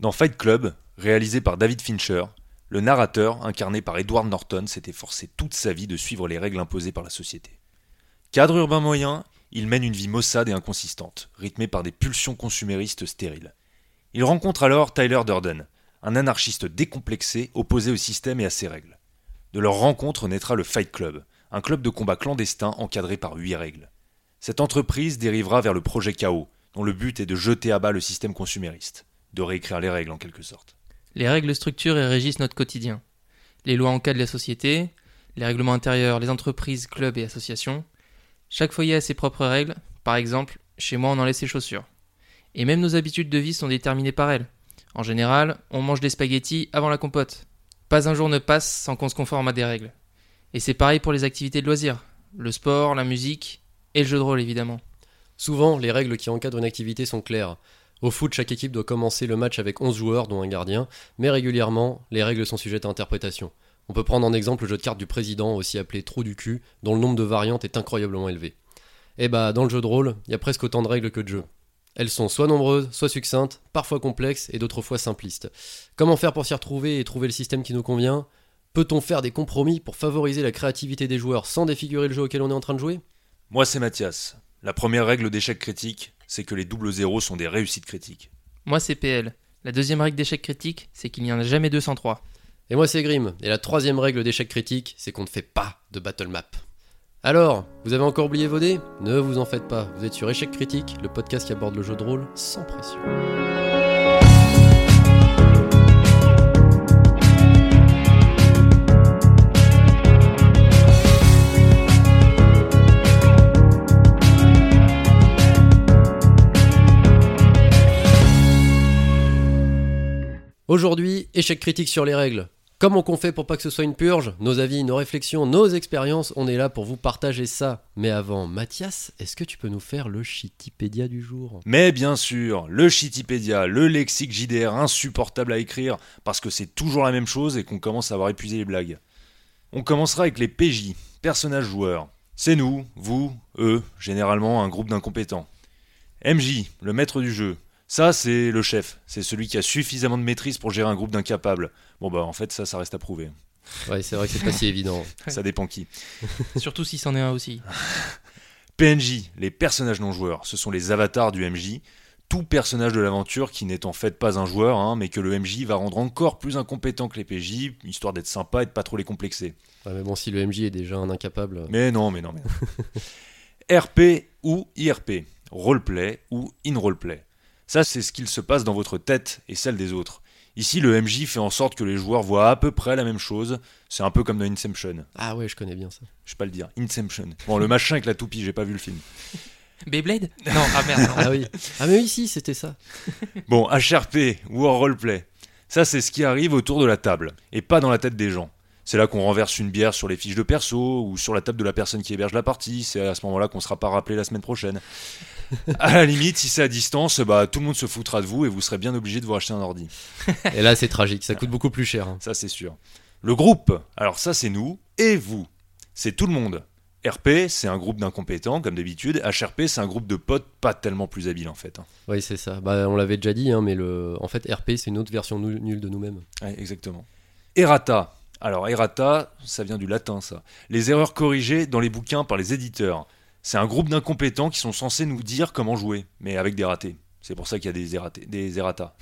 Dans Fight Club, réalisé par David Fincher, le narrateur, incarné par Edward Norton, s'était forcé toute sa vie de suivre les règles imposées par la société. Cadre urbain moyen, il mène une vie maussade et inconsistante, rythmée par des pulsions consuméristes stériles. Il rencontre alors Tyler Durden, un anarchiste décomplexé, opposé au système et à ses règles. De leur rencontre naîtra le Fight Club, un club de combat clandestin encadré par 8 règles. Cette entreprise dérivera vers le projet Chaos, dont le but est de jeter à bas le système consumériste, de réécrire les règles en quelque sorte. Les règles structurent et régissent notre quotidien. Les lois encadrent la société, les règlements intérieurs, les entreprises, clubs et associations. Chaque foyer a ses propres règles, par exemple, chez moi on enlève ses chaussures. Et même nos habitudes de vie sont déterminées par elles. En général, on mange des spaghettis avant la compote. Pas un jour ne passe sans qu'on se conforme à des règles. Et c'est pareil pour les activités de loisirs, le sport, la musique et le jeu de rôle évidemment. Souvent, les règles qui encadrent une activité sont claires. Au foot, chaque équipe doit commencer le match avec 11 joueurs, dont un gardien, mais régulièrement, les règles sont sujettes à interprétation. On peut prendre en exemple le jeu de cartes du président, aussi appelé « trou du cul », dont le nombre de variantes est incroyablement élevé. Et bah, dans le jeu de rôle, il y a presque autant de règles que de jeux. Elles sont soit nombreuses, soit succinctes, parfois complexes et d'autres fois simplistes. Comment faire pour s'y retrouver et trouver le système qui nous convient ? Peut-on faire des compromis pour favoriser la créativité des joueurs sans défigurer le jeu auquel on est en train de jouer ? Moi, c'est Mathias. La première règle d'échec critique, c'est que les doubles zéros sont des réussites critiques. Moi, c'est PL. La deuxième règle d'échec critique, c'est qu'il n'y en a jamais 203. Et moi, c'est Grimm. Et la troisième règle d'échec critique, c'est qu'on ne fait pas de battle map. Alors, vous avez encore oublié vos dés ? Ne vous en faites pas. Vous êtes sur Échec Critique, le podcast qui aborde le jeu de rôle sans pression. Aujourd'hui, échec critique sur les règles. Comment qu'on fait pour pas que ce soit une purge ? Nos avis, nos réflexions, nos expériences, on est là pour vous partager ça. Mais avant, Mathias, est-ce que tu peux nous faire le Chitipédia du jour ? Mais bien sûr, le Chitipédia, le lexique JDR insupportable à écrire, parce que c'est toujours la même chose et qu'on commence à avoir épuisé les blagues. On commencera avec les PJ, personnages joueurs. C'est nous, vous, eux, généralement un groupe d'incompétents. MJ, le maître du jeu. Ça, c'est le chef. C'est celui qui a suffisamment de maîtrise pour gérer un groupe d'incapables. Bon bah, en fait, ça reste à prouver. Ouais, c'est vrai que c'est pas si évident. Ça dépend qui. Surtout si c'en est un aussi. PNJ, les personnages non-joueurs. Ce sont les avatars du MJ. Tout personnage de l'aventure qui n'est en fait pas un joueur, mais que le MJ va rendre encore plus incompétent que les PJ, histoire d'être sympa et de pas trop les complexer. Ouais, mais bon, si le MJ est déjà un incapable... Mais non. RP ou IRP. Roleplay ou in-roleplay. Ça, c'est ce qu'il se passe dans votre tête et celle des autres. Ici, le MJ fait en sorte que les joueurs voient à peu près la même chose. C'est un peu comme dans Inception. Ah ouais, je connais bien ça. Je sais pas le dire. Inception. Bon, le machin avec la toupie, j'ai pas vu le film. Beyblade ? Non, ah merde. Non. Ah oui. Ah mais oui, si, c'était ça. Bon, HRP ou en roleplay. Ça, c'est ce qui arrive autour de la table et pas dans la tête des gens. C'est là qu'on renverse une bière sur les fiches de perso ou sur la table de la personne qui héberge la partie. C'est à ce moment-là qu'on sera pas rappelé la semaine prochaine. À la limite, si c'est à distance, bah, tout le monde se foutra de vous et vous serez bien obligé de vous acheter un ordi. Et là, c'est tragique, ça coûte beaucoup plus cher. Ça, c'est sûr. Le groupe, alors ça, c'est nous et vous. C'est tout le monde. RP, c'est un groupe d'incompétents, comme d'habitude. HRP, c'est un groupe de potes pas tellement plus habiles, en fait. Oui, c'est ça. Bah, on l'avait déjà dit, mais en fait, RP, c'est une autre version nulle de nous-mêmes. Ouais, exactement. Errata. Alors, errata, ça vient du latin, ça. Les erreurs corrigées dans les bouquins par les éditeurs. C'est un groupe d'incompétents qui sont censés nous dire comment jouer, mais avec des ratés. C'est pour ça qu'il y a des errata.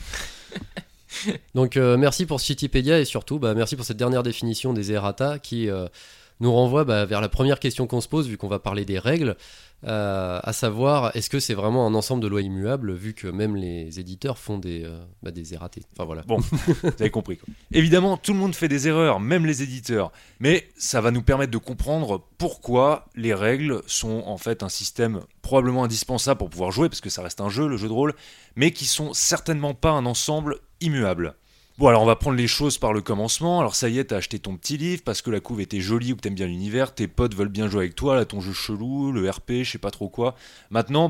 Donc merci pour ce Chitipédia et surtout merci pour cette dernière définition des errata qui nous renvoie vers la première question qu'on se pose vu qu'on va parler des règles, à savoir est-ce que c'est vraiment un ensemble de lois immuables vu que même les éditeurs font des erratés. Enfin voilà. Bon, vous avez compris quoi. Évidemment, tout le monde fait des erreurs, même les éditeurs, mais ça va nous permettre de comprendre pourquoi les règles sont en fait un système probablement indispensable pour pouvoir jouer parce que ça reste un jeu, le jeu de rôle, mais qui sont certainement pas un ensemble immuable. Bon, alors on va prendre les choses par le commencement. Alors ça y est, t'as acheté ton petit livre parce que la couve était jolie ou que t'aimes bien l'univers, tes potes veulent bien jouer avec toi, là ton jeu chelou, le RP, je sais pas trop quoi. Maintenant,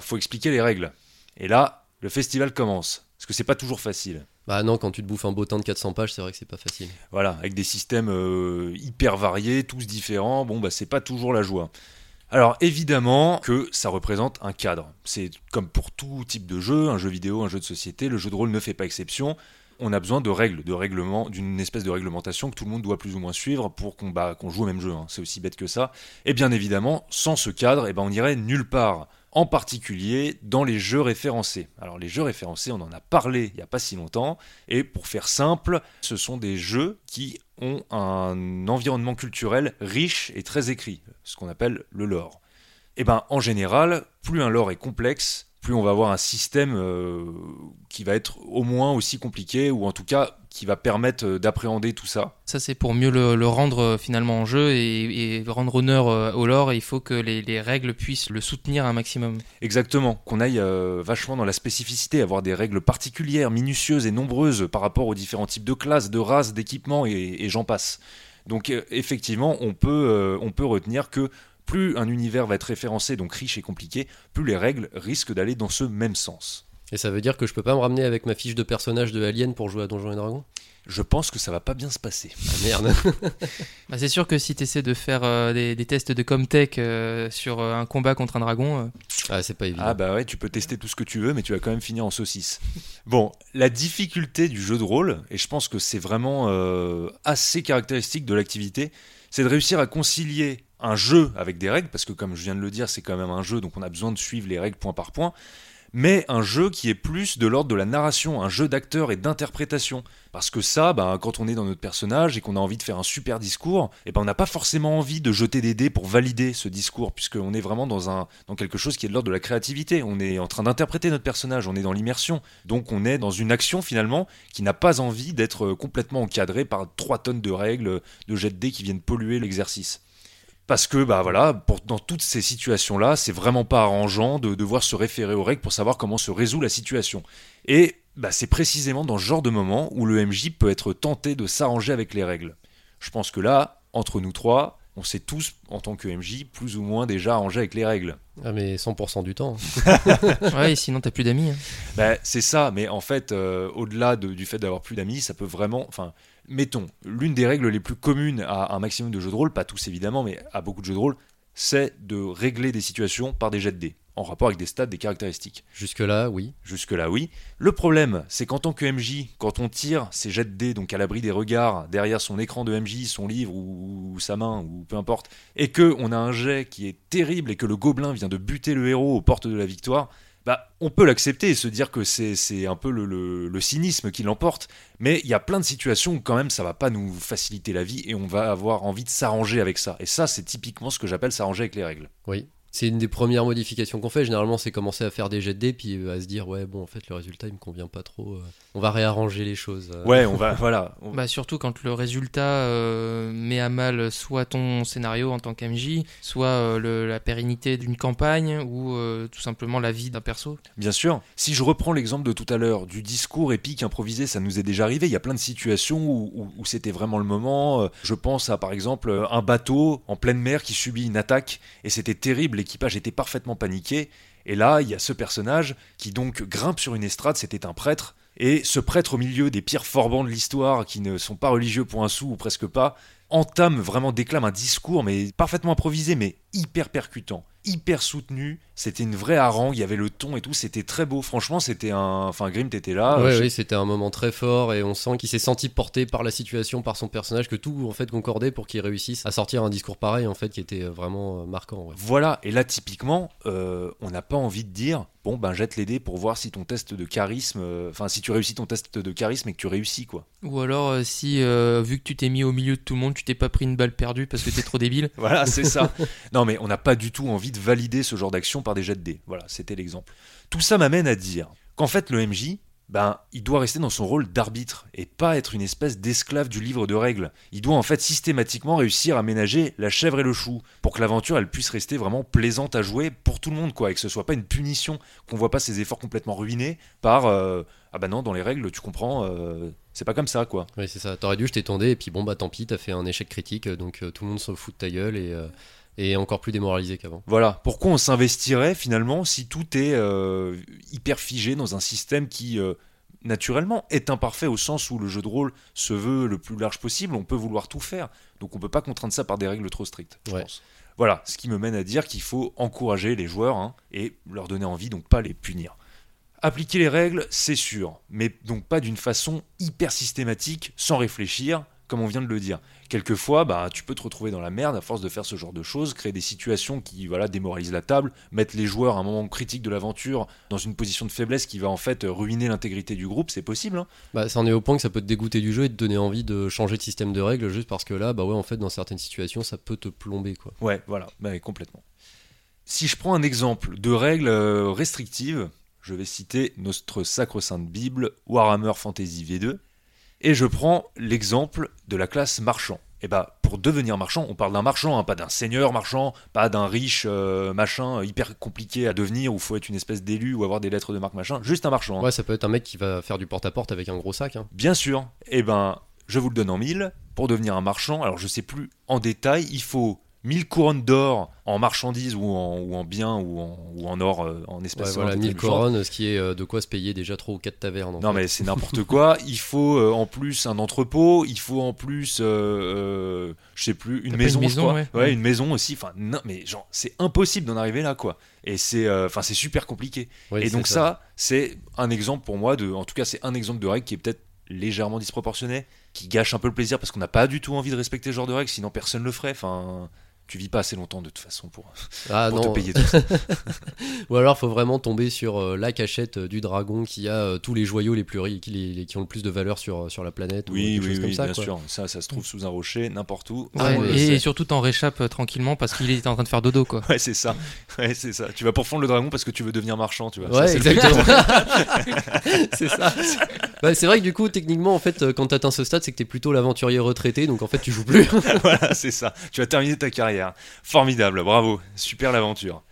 faut expliquer les règles. Et là, le festival commence. Parce que c'est pas toujours facile. Bah non, quand tu te bouffes un beau teint de 400 pages, c'est vrai que c'est pas facile. Voilà, avec des systèmes hyper variés, tous différents, bon c'est pas toujours la joie. Alors évidemment que ça représente un cadre. C'est comme pour tout type de jeu, un jeu vidéo, un jeu de société, le jeu de rôle ne fait pas exception. On a besoin de règles, de règlement, d'une espèce de réglementation que tout le monde doit plus ou moins suivre pour qu'on joue au même jeu, hein. C'est aussi bête que ça. Et bien évidemment, sans ce cadre, on n'irait nulle part, en particulier dans les jeux référencés. Alors les jeux référencés, on en a parlé il n'y a pas si longtemps, et pour faire simple, ce sont des jeux qui ont un environnement culturel riche et très écrit, ce qu'on appelle le lore. Et en général, plus un lore est complexe, plus on va avoir un système qui va être au moins aussi compliqué, ou en tout cas qui va permettre d'appréhender tout ça. Ça c'est pour mieux le rendre finalement en jeu et rendre honneur au lore, et il faut que les règles puissent le soutenir un maximum. Exactement, qu'on aille vachement dans la spécificité, avoir des règles particulières, minutieuses et nombreuses par rapport aux différents types de classes, de races, d'équipements et j'en passe. Donc effectivement on peut retenir que plus un univers va être référencé, donc riche et compliqué, plus les règles risquent d'aller dans ce même sens. Et ça veut dire que je peux pas me ramener avec ma fiche de personnage de Alien pour jouer à Donjons et Dragons ? Je pense que ça va pas bien se passer. Ah merde. C'est sûr que si t'essaies de faire des tests de Comtech sur un combat contre un dragon... Ah, c'est pas évident. Ah bah ouais, tu peux tester tout ce que tu veux, mais tu vas quand même finir en saucisse. Bon, la difficulté du jeu de rôle, et je pense que c'est vraiment assez caractéristique de l'activité, c'est de réussir à concilier un jeu avec des règles, parce que comme je viens de le dire, c'est quand même un jeu, donc on a besoin de suivre les règles point par point, mais un jeu qui est plus de l'ordre de la narration, un jeu d'acteur et d'interprétation. Parce que ça, quand on est dans notre personnage et qu'on a envie de faire un super discours, on n'a pas forcément envie de jeter des dés pour valider ce discours, puisqu'on est vraiment dans quelque chose qui est de l'ordre de la créativité. On est en train d'interpréter notre personnage, on est dans l'immersion. Donc on est dans une action finalement qui n'a pas envie d'être complètement encadrée par 3 tonnes de règles, de jets de dés qui viennent polluer l'exercice. Parce que dans toutes ces situations-là, c'est vraiment pas arrangeant de devoir se référer aux règles pour savoir comment se résout la situation. Et c'est précisément dans ce genre de moment où le MJ peut être tenté de s'arranger avec les règles. Je pense que là, entre nous trois, on s'est tous, en tant que MJ, plus ou moins déjà arrangés avec les règles. Ah mais 100% du temps. Ouais, sinon t'as plus d'amis. Hein. C'est ça, mais en fait, au-delà du fait d'avoir plus d'amis, ça peut vraiment... Mettons, l'une des règles les plus communes à un maximum de jeux de rôle, pas tous évidemment, mais à beaucoup de jeux de rôle, c'est de régler des situations par des jets de dés, en rapport avec des stats, des caractéristiques. Jusque-là, oui. Le problème, c'est qu'en tant que MJ, quand on tire ces jets de dés, donc à l'abri des regards, derrière son écran de MJ, son livre ou sa main, ou peu importe, et qu'on a un jet qui est terrible et que le gobelin vient de buter le héros aux portes de la victoire... on peut l'accepter et se dire que c'est un peu le cynisme qui l'emporte, mais il y a plein de situations où quand même ça va pas nous faciliter la vie et on va avoir envie de s'arranger avec ça. Et ça, c'est typiquement ce que j'appelle s'arranger avec les règles. Oui, c'est une des premières modifications qu'on fait. Généralement, c'est commencer à faire des jets de dés puis à se dire, le résultat il me convient pas trop. On va réarranger les choses. Ouais, on va, voilà. Surtout quand le résultat met à mal soit ton scénario en tant qu'MJ, soit la pérennité d'une campagne, ou tout simplement la vie d'un perso. Bien sûr. Si je reprends l'exemple de tout à l'heure, du discours épique improvisé, ça nous est déjà arrivé. Il y a plein de situations où c'était vraiment le moment. Je pense à, par exemple, un bateau en pleine mer qui subit une attaque, et c'était terrible, l'équipage était parfaitement paniqué. Et là, il y a ce personnage qui donc grimpe sur une estrade, c'était un prêtre, et ce prêtre au milieu des pires forbans de l'histoire, qui ne sont pas religieux pour un sou ou presque pas, déclame un discours mais parfaitement improvisé, mais hyper percutant, hyper soutenu. C'était une vraie harangue, il y avait le ton et tout, c'était très beau. Franchement, c'était Grimm, t'étais là. Oui, c'était un moment très fort et on sent qu'il s'est senti porté par la situation, par son personnage, que tout en fait concordait pour qu'il réussisse à sortir un discours pareil en fait, qui était vraiment marquant. Ouais. Voilà, et là typiquement, on n'a pas envie de dire jette les dés pour voir si ton test de charisme, si tu réussis ton test de charisme et que tu réussis quoi. Ou alors si vu que tu t'es mis au milieu de tout le monde, tu t'es pas pris une balle perdue parce que t'es trop débile. Voilà, c'est ça. Non, mais on n'a pas du tout envie de valider ce genre d'action par des jets de dés. Voilà, c'était l'exemple. Tout ça m'amène à dire qu'en fait, le MJ, il doit rester dans son rôle d'arbitre et pas être une espèce d'esclave du livre de règles. Il doit en fait systématiquement réussir à ménager la chèvre et le chou pour que l'aventure, elle puisse rester vraiment plaisante à jouer pour tout le monde, quoi, et que ce soit pas une punition, qu'on voit pas ses efforts complètement ruinés par... non, dans les règles, tu comprends... C'est pas comme ça, quoi. Oui, c'est ça. T'aurais dû jeter ton dé, et puis tant pis, t'as fait un échec critique, donc tout le monde se fout de ta gueule et encore plus démoralisé qu'avant. Voilà. Pourquoi on s'investirait, finalement, si tout est hyper figé dans un système qui, naturellement, est imparfait au sens où le jeu de rôle se veut le plus large possible, on peut vouloir tout faire. Donc on peut pas contraindre ça par des règles trop strictes, je pense. Voilà, ce qui me mène à dire qu'il faut encourager les joueurs et leur donner envie, donc pas les punir. Appliquer les règles, c'est sûr, mais donc pas d'une façon hyper systématique, sans réfléchir, comme on vient de le dire. Quelquefois, tu peux te retrouver dans la merde à force de faire ce genre de choses, créer des situations qui démoralisent la table, mettre les joueurs à un moment critique de l'aventure dans une position de faiblesse qui va en fait ruiner l'intégrité du groupe, c'est possible. Ça en est au point que ça peut te dégoûter du jeu et te donner envie de changer de système de règles juste parce que là, en fait, dans certaines situations, ça peut te plomber, quoi. Ouais, voilà, complètement. Si je prends un exemple de règles restrictives, je vais citer notre sacro-sainte Bible, Warhammer Fantasy V2, et je prends l'exemple de la classe marchand. Et pour devenir marchand, on parle d'un marchand, pas d'un seigneur marchand, pas d'un riche machin hyper compliqué à devenir où il faut être une espèce d'élu ou avoir des lettres de marque machin, juste un marchand. Ouais, ça peut être un mec qui va faire du porte-à-porte avec un gros sac. Bien sûr. Je vous le donne en 1000. Pour devenir un marchand, alors je sais plus en détail, il faut 1000 couronnes d'or en marchandises ou en biens ou en or, en espèces. Ouais, voilà, 1000 couronnes, ce qui est de quoi se payer déjà 3 ou 4 tavernes. Mais c'est n'importe quoi. Il faut en plus un entrepôt, il faut en plus, je sais plus, une maison, je crois. Ouais, une maison aussi. Enfin, non, mais genre, c'est impossible d'en arriver là, quoi. Et c'est super compliqué. Ouais, et donc ça, c'est un exemple pour moi, en tout cas, c'est un exemple de règle qui est peut-être légèrement disproportionné, qui gâche un peu le plaisir parce qu'on n'a pas du tout envie de respecter ce genre de règle, sinon personne le ferait. Enfin. Tu vis pas assez longtemps de toute façon pour te payer tout ça. Ou alors faut vraiment tomber sur la cachette du dragon qui a tous les joyaux les plus riches, qui ont le plus de valeur sur la planète. Oui, ou quelque chose comme ça, bien quoi. Sûr. Ça se trouve sous un rocher, n'importe où. Ouais, et surtout t'en réchappes tranquillement parce qu'il était en train de faire dodo, quoi. Ouais, c'est ça. Tu vas pourfondre le dragon parce que tu veux devenir marchand, tu vois. Ouais, ça, exactement. C'est ça. C'est vrai que du coup, techniquement, en fait, quand t'atteins ce stade, c'est que t'es plutôt l'aventurier retraité, donc en fait, tu joues plus. Voilà, c'est ça. Tu vas terminer ta carrière. Formidable, bravo, super l'aventure.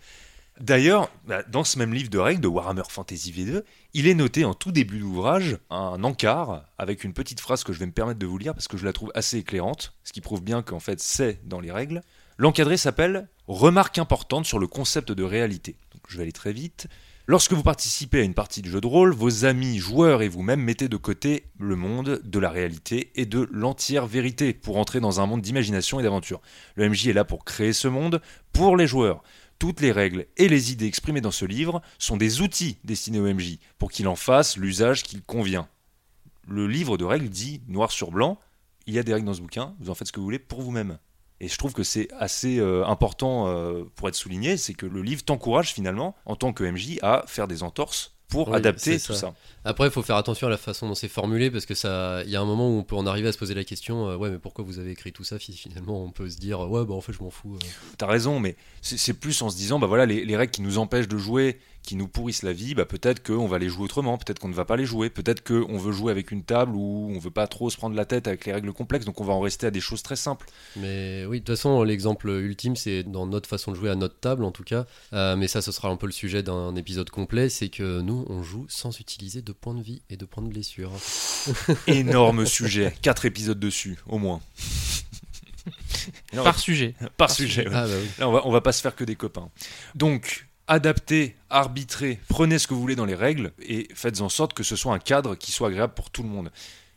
D'ailleurs, dans ce même livre de règles de Warhammer Fantasy V2, il est noté en tout début d'ouvrage un encart avec une petite phrase que je vais me permettre de vous lire parce que je la trouve assez éclairante, ce qui prouve bien qu'en fait c'est dans les règles. L'encadré s'appelle « Remarque importante sur le concept de réalité ». Donc, je vais aller très vite. Lorsque vous participez à une partie de jeu de rôle, vos amis, joueurs et vous-même mettez de côté le monde de la réalité et de l'entière vérité pour entrer dans un monde d'imagination et d'aventure. Le MJ est là pour créer ce monde pour les joueurs. Toutes les règles et les idées exprimées dans ce livre sont des outils destinés au MJ pour qu'il en fasse l'usage qu'il convient. Le livre de règles dit, noir sur blanc, il y a des règles dans ce bouquin, vous en faites ce que vous voulez pour vous-même. Et je trouve que c'est assez important pour être souligné, c'est que le livre t'encourage finalement, en tant que MJ, à faire des entorses pour adapter tout ça. Après, il faut faire attention à la façon dont c'est formulé, parce qu'il y a un moment où on peut en arriver à se poser la question ouais, mais pourquoi vous avez écrit tout ça ? Finalement, on peut se dire ouais, en fait, je m'en fous. T'as raison, mais c'est plus en se disant voilà, les règles qui nous empêchent de jouer, qui nous pourrissent la vie, peut-être qu'on va les jouer autrement, peut-être qu'on ne va pas les jouer, peut-être qu'on veut jouer avec une table où on veut pas trop se prendre la tête avec les règles complexes, donc on va en rester à des choses très simples. Mais oui, de toute façon, l'exemple ultime, c'est dans notre façon de jouer à notre table, en tout cas, mais ça, ce sera un peu le sujet d'un épisode complet, c'est que nous, on joue sans utiliser de points de vie et de points de blessure. Énorme sujet, 4 épisodes dessus, au moins. Énorme. Par sujet. Ouais. Ah, oui. Là, on va pas se faire que des copains. Donc, adaptez, arbitrez, prenez ce que vous voulez dans les règles et faites en sorte que ce soit un cadre qui soit agréable pour tout le monde.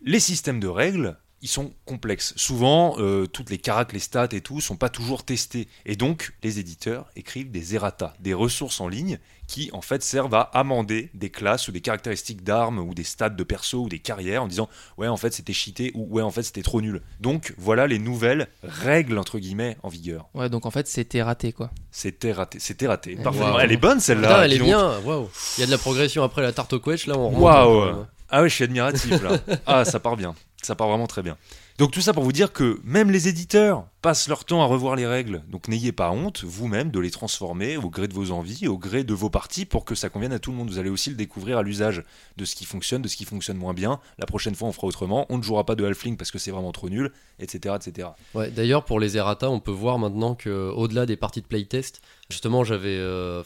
Les systèmes de règles, ils sont complexes. Souvent, toutes les caractères, les stats et tout sont pas toujours testés. Et donc, les éditeurs écrivent des errata, des ressources en ligne qui, en fait, servent à amender des classes ou des caractéristiques d'armes ou des stats de perso ou des carrières en disant « ouais, en fait, c'était cheaté » ou « ouais, en fait, c'était trop nul ». Donc, voilà les nouvelles règles, entre guillemets, en vigueur. Ouais, donc en fait, c'était raté, quoi. C'était raté. Parfaitement. Wow. Elle est bonne, celle-là. Putain, elle est bien, waouh. Il y a de la progression après la tarte au quetch, là, on remonte. Waouh. Ah ouais, je suis admiratif, là. Ah, ça part bien. Ça part vraiment très bien. Donc tout ça pour vous dire que même les éditeurs passent leur temps à revoir les règles. Donc n'ayez pas honte, vous-même, de les transformer au gré de vos envies, au gré de vos parties, pour que ça convienne à tout le monde. Vous allez aussi le découvrir à l'usage de ce qui fonctionne, de ce qui fonctionne moins bien. La prochaine fois, on fera autrement. On ne jouera pas de halfling parce que c'est vraiment trop nul, etc. etc. Ouais, d'ailleurs, pour les errata, on peut voir maintenant qu'au-delà des parties de playtest, justement, j'avais...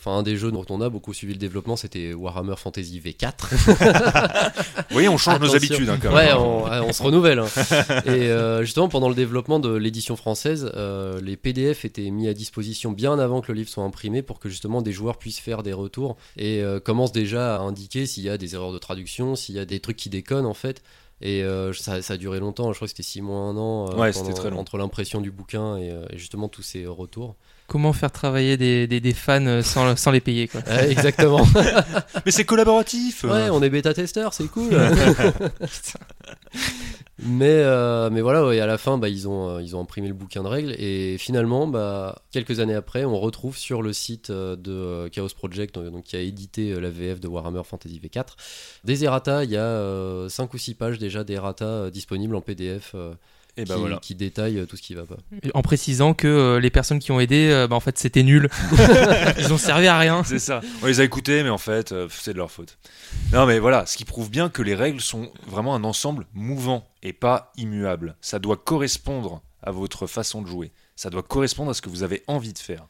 un des jeux dont on a beaucoup suivi le développement, c'était Warhammer Fantasy V4. Vous voyez, on change nos habitudes, quand même. Ouais, on se renouvelle. Et justement, pendant le développement de l'édition française, les PDF étaient mis à disposition bien avant que le livre soit imprimé pour que justement des joueurs puissent faire des retours et commencent déjà à indiquer s'il y a des erreurs de traduction, s'il y a des trucs qui déconnent en fait. Et ça a duré longtemps, je crois que c'était 6 mois, 1 an, ouais, pendant, c'était très long. Entre l'impression du bouquin et justement tous ces retours. Comment faire travailler des fans sans les payer, quoi. Ouais, exactement. Mais c'est collaboratif. Ouais, on est bêta-testeurs, c'est cool. Mais voilà, ouais, à la fin, ils ont imprimé le bouquin de règles. Et finalement, quelques années après, on retrouve sur le site de Chaos Project, donc, qui a édité la VF de Warhammer Fantasy V4, des errata. Il y a 5 ou 6 pages déjà d'errata disponibles en PDF. Et voilà. Qui détaille tout ce qui va pas. En précisant que les personnes qui ont aidé, en fait c'était nul. Ils ont servi à rien. C'est ça. On les a écoutés, mais en fait c'est de leur faute. Non mais voilà, ce qui prouve bien que les règles sont vraiment un ensemble mouvant et pas immuable. Ça doit correspondre à votre façon de jouer. Ça doit correspondre à ce que vous avez envie de faire.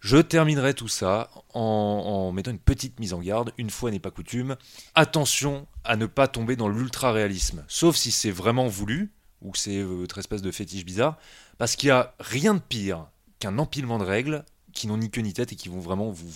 Je terminerai tout ça en mettant une petite mise en garde, une fois n'est pas coutume. Attention à ne pas tomber dans l'ultra-réalisme, sauf si c'est vraiment voulu, ou que c'est votre espèce de fétiche bizarre, parce qu'il n'y a rien de pire qu'un empilement de règles qui n'ont ni queue ni tête et qui vont vraiment vous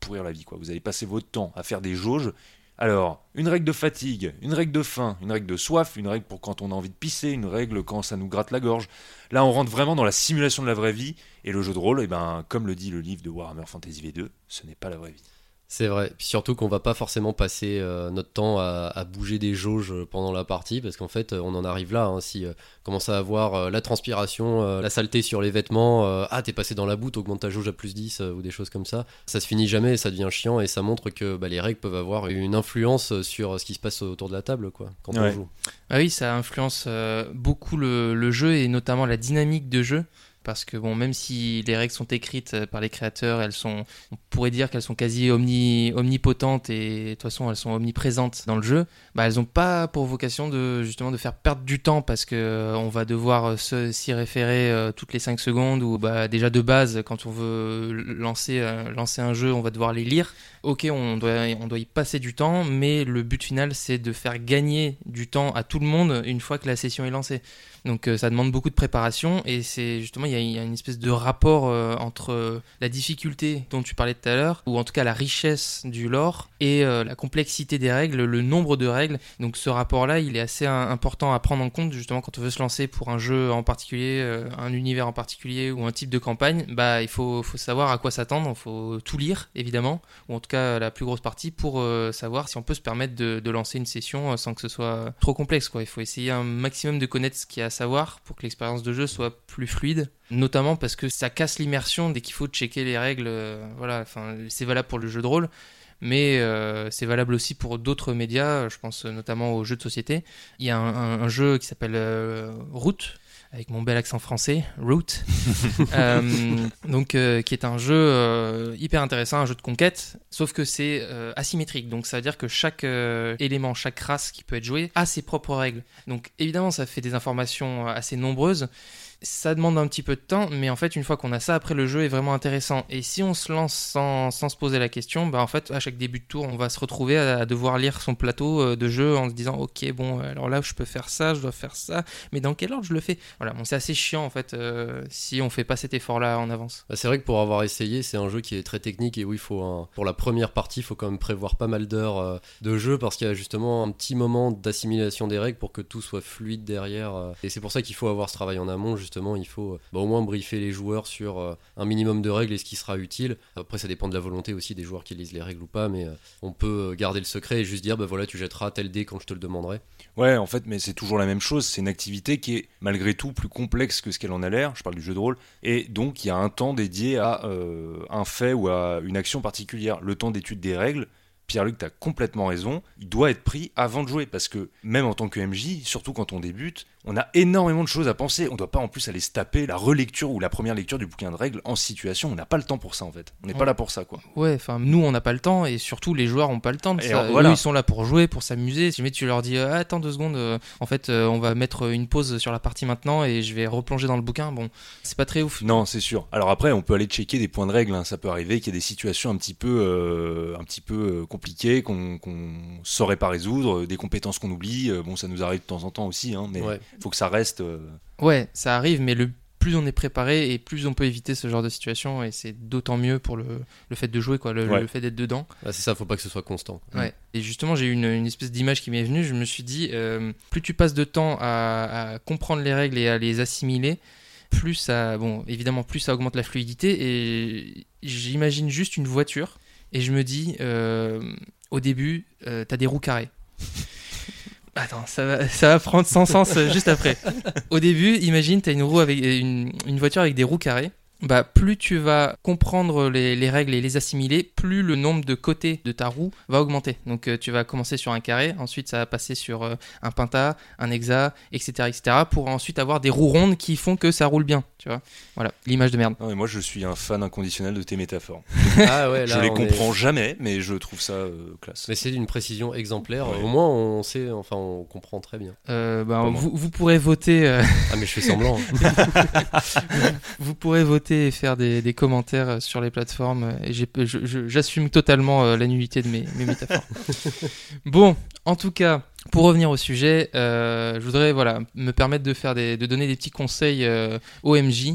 pourrir la vie, quoi. Vous allez passer votre temps à faire des jauges. Alors, une règle de fatigue, une règle de faim, une règle de soif, une règle pour quand on a envie de pisser, une règle quand ça nous gratte la gorge. Là, on rentre vraiment dans la simulation de la vraie vie, et le jeu de rôle, comme le dit le livre de Warhammer Fantasy V2, ce n'est pas la vraie vie. C'est vrai, puis surtout qu'on va pas forcément passer notre temps à bouger des jauges pendant la partie, parce qu'en fait on en arrive là, hein, si commence à avoir la transpiration, la saleté sur les vêtements, t'es passé dans la boue, t'augmentes ta jauge à +10 ou des choses comme ça, ça se finit jamais, ça devient chiant et ça montre que les règles peuvent avoir une influence sur ce qui se passe autour de la table, quoi, quand on joue. Ah oui, ça influence beaucoup le jeu et notamment la dynamique de jeu. Parce que même si les règles sont écrites par les créateurs, on pourrait dire qu'elles sont quasi omnipotentes et de toute façon elles sont omniprésentes dans le jeu. Elles n'ont pas pour vocation de faire perdre du temps parce que on va devoir s'y référer toutes les 5 secondes ou déjà de base quand on veut lancer un jeu, on va devoir les lire. Ok, on doit y passer du temps, mais le but final c'est de faire gagner du temps à tout le monde une fois que la session est lancée. Donc ça demande beaucoup de préparation et c'est justement il y a une espèce de rapport entre la difficulté dont tu parlais tout à l'heure, ou en tout cas la richesse du lore, et la complexité des règles, le nombre de règles. Donc ce rapport-là, il est assez important à prendre en compte justement quand on veut se lancer pour un jeu en particulier, un univers en particulier ou un type de campagne. Il faut savoir à quoi s'attendre, il faut tout lire évidemment, ou en tout cas la plus grosse partie pour savoir si on peut se permettre de lancer une session sans que ce soit trop complexe, quoi. Il faut essayer un maximum de connaître ce qu'il y a à savoir pour que l'expérience de jeu soit plus fluide, notamment parce que ça casse l'immersion dès qu'il faut checker les règles. Voilà, enfin, c'est valable pour le jeu de rôle, mais c'est valable aussi pour d'autres médias, je pense notamment aux jeux de société. Il y a un jeu qui s'appelle Route, avec mon bel accent français, Route, qui est un jeu hyper intéressant, un jeu de conquête, sauf que c'est asymétrique, donc ça veut dire que chaque élément, chaque race qui peut être jouée a ses propres règles. Donc évidemment, ça fait des informations assez nombreuses, ça demande un petit peu de temps, mais en fait, une fois qu'on a ça, après, le jeu est vraiment intéressant. Et si on se lance sans se poser la question, en fait, à chaque début de tour, on va se retrouver à devoir lire son plateau de jeu en se disant « Ok, bon, alors là, je peux faire ça, je dois faire ça, mais dans quel ordre je le fais ?» Voilà, bon, c'est assez chiant, en fait, si on fait pas cet effort-là en avance. C'est vrai que pour avoir essayé, c'est un jeu qui est très technique et où il faut, pour la première partie, il faut quand même prévoir pas mal d'heures de jeu parce qu'il y a justement un petit moment d'assimilation des règles pour que tout soit fluide derrière. Et c'est pour ça qu'il faut avoir ce travail en amont, justement, il faut au moins briefer les joueurs sur un minimum de règles et ce qui sera utile. Après, ça dépend de la volonté aussi des joueurs qui lisent les règles ou pas, mais on peut garder le secret et juste dire voilà, tu jetteras tel dé quand je te le demanderai. Ouais, en fait, mais c'est toujours la même chose. C'est une activité qui est malgré tout plus complexe que ce qu'elle en a l'air. Je parle du jeu de rôle. Et donc, il y a un temps dédié à un fait ou à une action particulière. Le temps d'étude des règles, Pierre-Luc, t'as complètement raison, il doit être pris avant de jouer, parce que même en tant que MJ, surtout quand on débute, on a énormément de choses à penser, on doit pas en plus aller se taper la relecture ou la première lecture du bouquin de règles en situation, on n'a pas le temps pour ça en fait, on n'est pas là pour ça, quoi. Ouais, enfin nous on n'a pas le temps, et surtout les joueurs n'ont pas le temps de ça, voilà. Eux ils sont là pour jouer, pour s'amuser, si jamais tu leur dis attends 2 secondes, en fait on va mettre une pause sur la partie maintenant et je vais replonger dans le bouquin, c'est pas très ouf. Non, c'est sûr, alors après on peut aller checker des points de règles, hein. Ça peut arriver qu'il y ait des situations un petit peu compliqué, qu'on saurait pas résoudre, des compétences qu'on oublie, ça nous arrive de temps en temps aussi, hein, mais faut que ça reste... Ouais, ça arrive, mais plus on est préparé et plus on peut éviter ce genre de situation, et c'est d'autant mieux pour le fait de jouer, quoi, le fait d'être dedans. Ah, c'est ça, faut pas que ce soit constant. Ouais. Et justement, j'ai eu une espèce d'image qui m'est venue, je me suis dit, plus tu passes de temps à comprendre les règles et à les assimiler, plus ça, bon, évidemment, plus ça augmente la fluidité. Et j'imagine juste une voiture et je me dis, au début, t'as des roues carrées. Attends, ça va prendre sans sens juste après. Au début, imagine, t'as une voiture avec des roues carrées. Bah, plus tu vas comprendre les règles et les assimiler, plus le nombre de côtés de ta roue va augmenter. Donc tu vas commencer sur un carré, ensuite ça va passer sur un penta, un hexa, etc., etc., pour ensuite avoir des roues rondes qui font que ça roule bien, tu vois. Voilà, l'image de merde. Non, mais moi je suis un fan inconditionnel de tes métaphores. Ah ouais, là, je les comprends jamais, mais je trouve ça classe. Mais c'est d'une précision exemplaire, ouais. Au moins on sait, enfin on comprend très bien. Bah, vous pourrez voter... Ah mais je fais semblant. Vous pourrez voter et faire des commentaires sur les plateformes et j'assume totalement la nullité de mes métaphores. Bon, en tout cas, pour revenir au sujet, je voudrais me permettre de donner des petits conseils aux MJ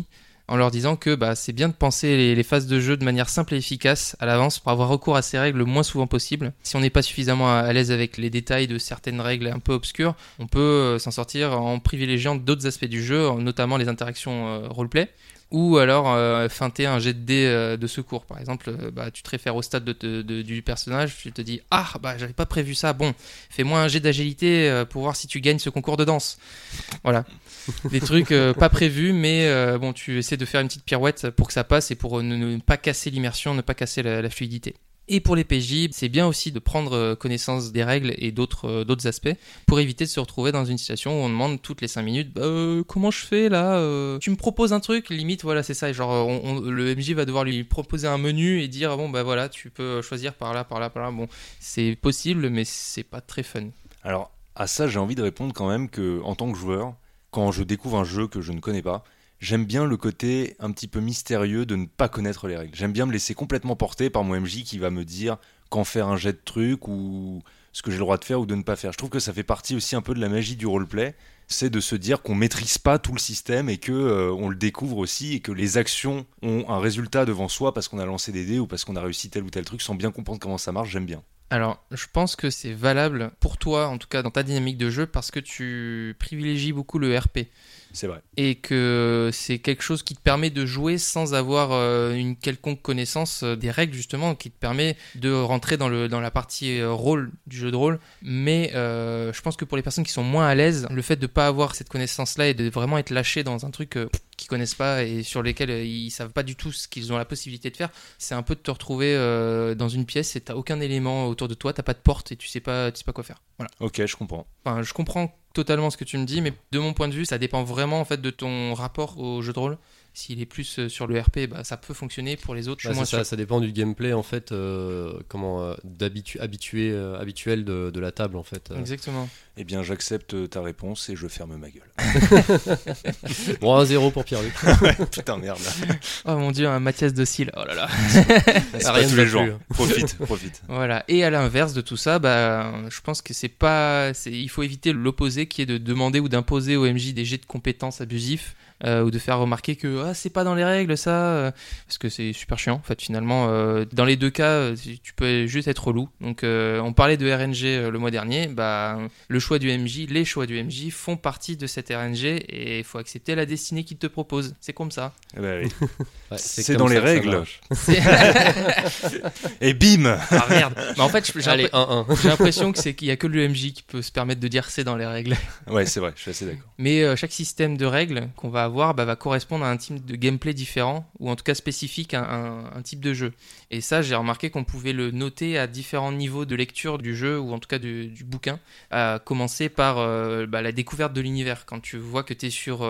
en leur disant que c'est bien de penser les phases de jeu de manière simple et efficace à l'avance pour avoir recours à ces règles le moins souvent possible. Si on n'est pas suffisamment à l'aise avec les détails de certaines règles un peu obscures, on peut s'en sortir en privilégiant d'autres aspects du jeu, notamment les interactions roleplay. Ou alors feinter un jet de dés de secours. Par exemple, tu te réfères au stade du personnage, tu te dis « Ah, j'avais pas prévu ça, bon, fais-moi un jet d'agilité pour voir si tu gagnes ce concours de danse. » Voilà, des trucs pas prévus, mais tu essaies de faire une petite pirouette pour que ça passe et pour ne pas casser l'immersion, ne pas casser la fluidité. Et pour les PJ, c'est bien aussi de prendre connaissance des règles et d'autres aspects pour éviter de se retrouver dans une situation où on demande toutes les 5 minutes comment je fais là tu me proposes un truc, limite, voilà, c'est ça. Et genre, le MJ va devoir lui proposer un menu et dire bon, voilà, tu peux choisir par là, par là, par là. Bon, c'est possible, mais c'est pas très fun. Alors, à ça, j'ai envie de répondre quand même que, en tant que joueur, quand je découvre un jeu que je ne connais pas, j'aime bien le côté un petit peu mystérieux de ne pas connaître les règles. J'aime bien me laisser complètement porter par mon MJ qui va me dire quand faire un jet de truc ou ce que j'ai le droit de faire ou de ne pas faire. Je trouve que ça fait partie aussi un peu de la magie du roleplay, c'est de se dire qu'on maîtrise pas tout le système et que on le découvre aussi et que les actions ont un résultat devant soi parce qu'on a lancé des dés ou parce qu'on a réussi tel ou tel truc sans bien comprendre comment ça marche, j'aime bien. Alors, je pense que c'est valable pour toi, en tout cas dans ta dynamique de jeu, parce que tu privilégies beaucoup le RP. C'est vrai. Et que c'est quelque chose qui te permet de jouer sans avoir une quelconque connaissance des règles, justement, qui te permet de rentrer dans la partie rôle du jeu de rôle. Mais je pense que pour les personnes qui sont moins à l'aise, le fait de ne pas avoir cette connaissance-là et de vraiment être lâché dans un truc... qui connaissent pas et sur lesquels ils savent pas du tout ce qu'ils ont la possibilité de faire, c'est un peu de te retrouver dans une pièce et t'as aucun élément autour de toi, t'as pas de porte et tu sais pas quoi faire. Voilà. Ok, je comprends. Enfin, je comprends totalement ce que tu me dis, mais de mon point de vue, ça dépend vraiment en fait de ton rapport au jeu de rôle. S'il est plus sur le RP, ça peut fonctionner. Pour les autres, je suis moins sûr. Ça dépend du gameplay en fait, habituel de la table en fait. Exactement. Eh bien, j'accepte ta réponse et je ferme ma gueule. Bon, 1-0 pour Pierre-Luc. Putain, merde. Oh mon dieu, un Mathias docile. Oh là là. C'est rien tous les jours. Profite. Voilà. Et à l'inverse de tout ça, je pense que il faut éviter l'opposé qui est de demander ou d'imposer au MJ des jets de compétences abusifs. Ou de faire remarquer que c'est pas dans les règles ça parce que c'est super chiant en fait finalement dans les deux cas tu peux juste être relou donc on parlait de RNG le mois dernier les choix du MJ font partie de cette RNG et il faut accepter la destinée qu'il te propose, c'est comme ça. Oui. Ouais, c'est comme dans les règles et bim. Ah merde, mais en fait j'ai l'impression que c'est qu'il y a que le MJ qui peut se permettre de dire c'est dans les règles. Ouais, c'est vrai, je suis assez d'accord, mais chaque système de règles qu'on va avoir va correspondre à un type de gameplay différent ou en tout cas spécifique à un type de jeu. Et ça, j'ai remarqué qu'on pouvait le noter à différents niveaux de lecture du jeu ou en tout cas du bouquin, à commencer par la découverte de l'univers. Quand tu vois que tu es sur,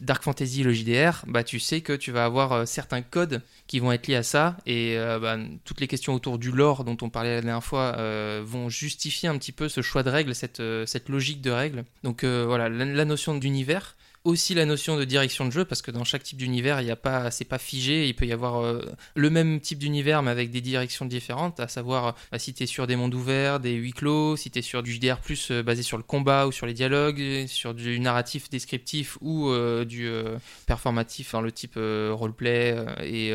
Dark Fantasy, le JDR, tu sais que tu vas avoir certains codes qui vont être liés à ça et toutes les questions autour du lore dont on parlait la dernière fois vont justifier un petit peu ce choix de règles, cette logique de règles. Donc la notion d'univers, aussi la notion de direction de jeu, parce que dans chaque type d'univers, c'est pas figé, il peut y avoir le même type d'univers mais avec des directions différentes, à savoir si t'es sur des mondes ouverts, des huis clos, si t'es sur du JDR+, basé sur le combat ou sur les dialogues, sur du narratif descriptif ou du performatif, le type roleplay et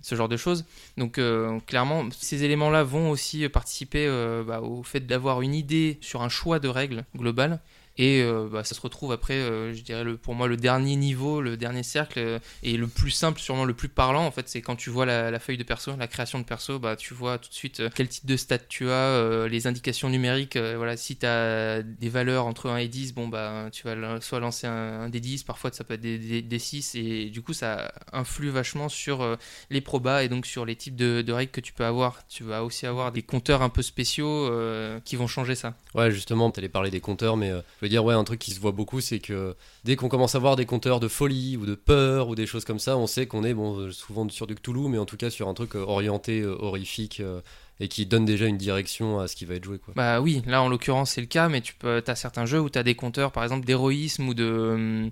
ce genre de choses. Donc clairement, ces éléments-là vont aussi participer au fait d'avoir une idée sur un choix de règles globales. Et ça se retrouve après, je dirais, pour moi, le dernier niveau, le dernier cercle, et le plus simple, sûrement le plus parlant, en fait, c'est quand tu vois la feuille de perso, la création de perso, tu vois tout de suite quel type de stats tu as, les indications numériques, si tu as des valeurs entre 1 et 10, tu vas soit lancer un des 10, parfois ça peut être des 6, et du coup, ça influe vachement sur les probas et donc sur les types de règles que tu peux avoir. Tu vas aussi avoir des compteurs un peu spéciaux qui vont changer ça. Ouais, justement, t'allais parler des compteurs, mais... Je veux dire, un truc qui se voit beaucoup, c'est que dès qu'on commence à voir des compteurs de folie ou de peur ou des choses comme ça, on sait qu'on est souvent sur du Cthulhu, mais en tout cas sur un truc orienté, horrifique... et qui donne déjà une direction à ce qui va être joué, quoi. Bah oui, là en l'occurrence c'est le cas, mais t'as certains jeux où t'as des compteurs, par exemple d'héroïsme ou de...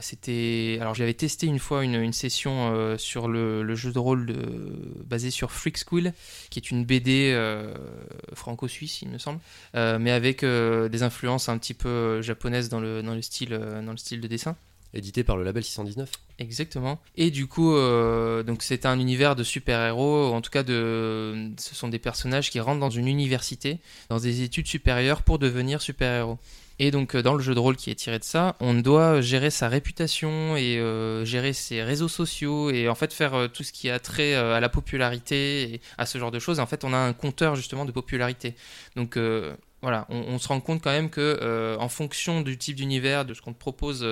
c'était... Alors j'avais testé une fois une session sur le jeu de rôle basé sur Freaks' Squeele, qui est une BD franco-suisse, il me semble, mais avec des influences un petit peu japonaises dans le style de dessin. Édité par le label 619. Exactement. Et du coup, donc c'est un univers de super-héros, en tout cas ce sont des personnages qui rentrent dans une université, dans des études supérieures pour devenir super-héros. Et donc dans le jeu de rôle qui est tiré de ça, on doit gérer sa réputation et gérer ses réseaux sociaux et en fait faire tout ce qui a trait à la popularité, et à ce genre de choses. Et en fait, on a un compteur justement de popularité. Donc... on se rend compte quand même que en fonction du type d'univers, de ce qu'on te propose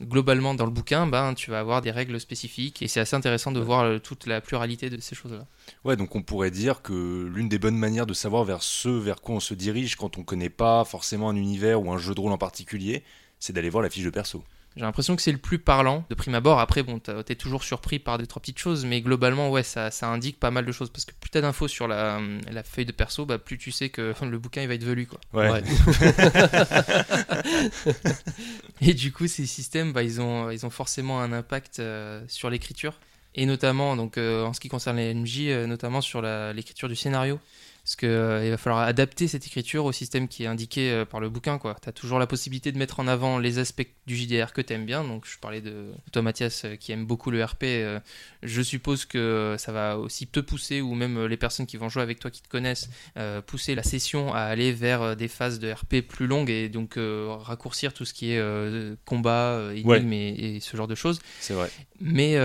globalement dans le bouquin, tu vas avoir des règles spécifiques et c'est assez intéressant de voir toute la pluralité de ces choses-là. Ouais, donc on pourrait dire que l'une des bonnes manières de savoir vers quoi on se dirige quand on connaît pas forcément un univers ou un jeu de rôle en particulier, c'est d'aller voir la fiche de perso. J'ai l'impression que c'est le plus parlant de prime abord. Après, t'es toujours surpris par 2-3 petites choses, mais globalement, ouais, ça indique pas mal de choses. Parce que plus t'as d'infos sur la feuille de perso, plus tu sais que le bouquin il va être velu, quoi. Ouais. Et du coup, ces systèmes, ils ont forcément un impact sur l'écriture, et notamment, en ce qui concerne les MJ, notamment sur l'écriture du scénario. Parce qu'il va falloir adapter cette écriture au système qui est indiqué par le bouquin, quoi. T'as toujours la possibilité de mettre en avant les aspects du JDR que t'aimes bien. Donc je parlais de toi, Mathias, qui aime beaucoup le RP. Je suppose que ça va aussi te pousser, ou même les personnes qui vont jouer avec toi qui te connaissent, pousser la session à aller vers des phases de RP plus longues et donc raccourcir tout ce qui est combat, énigmes, ouais, et ce genre de choses. C'est vrai. Mais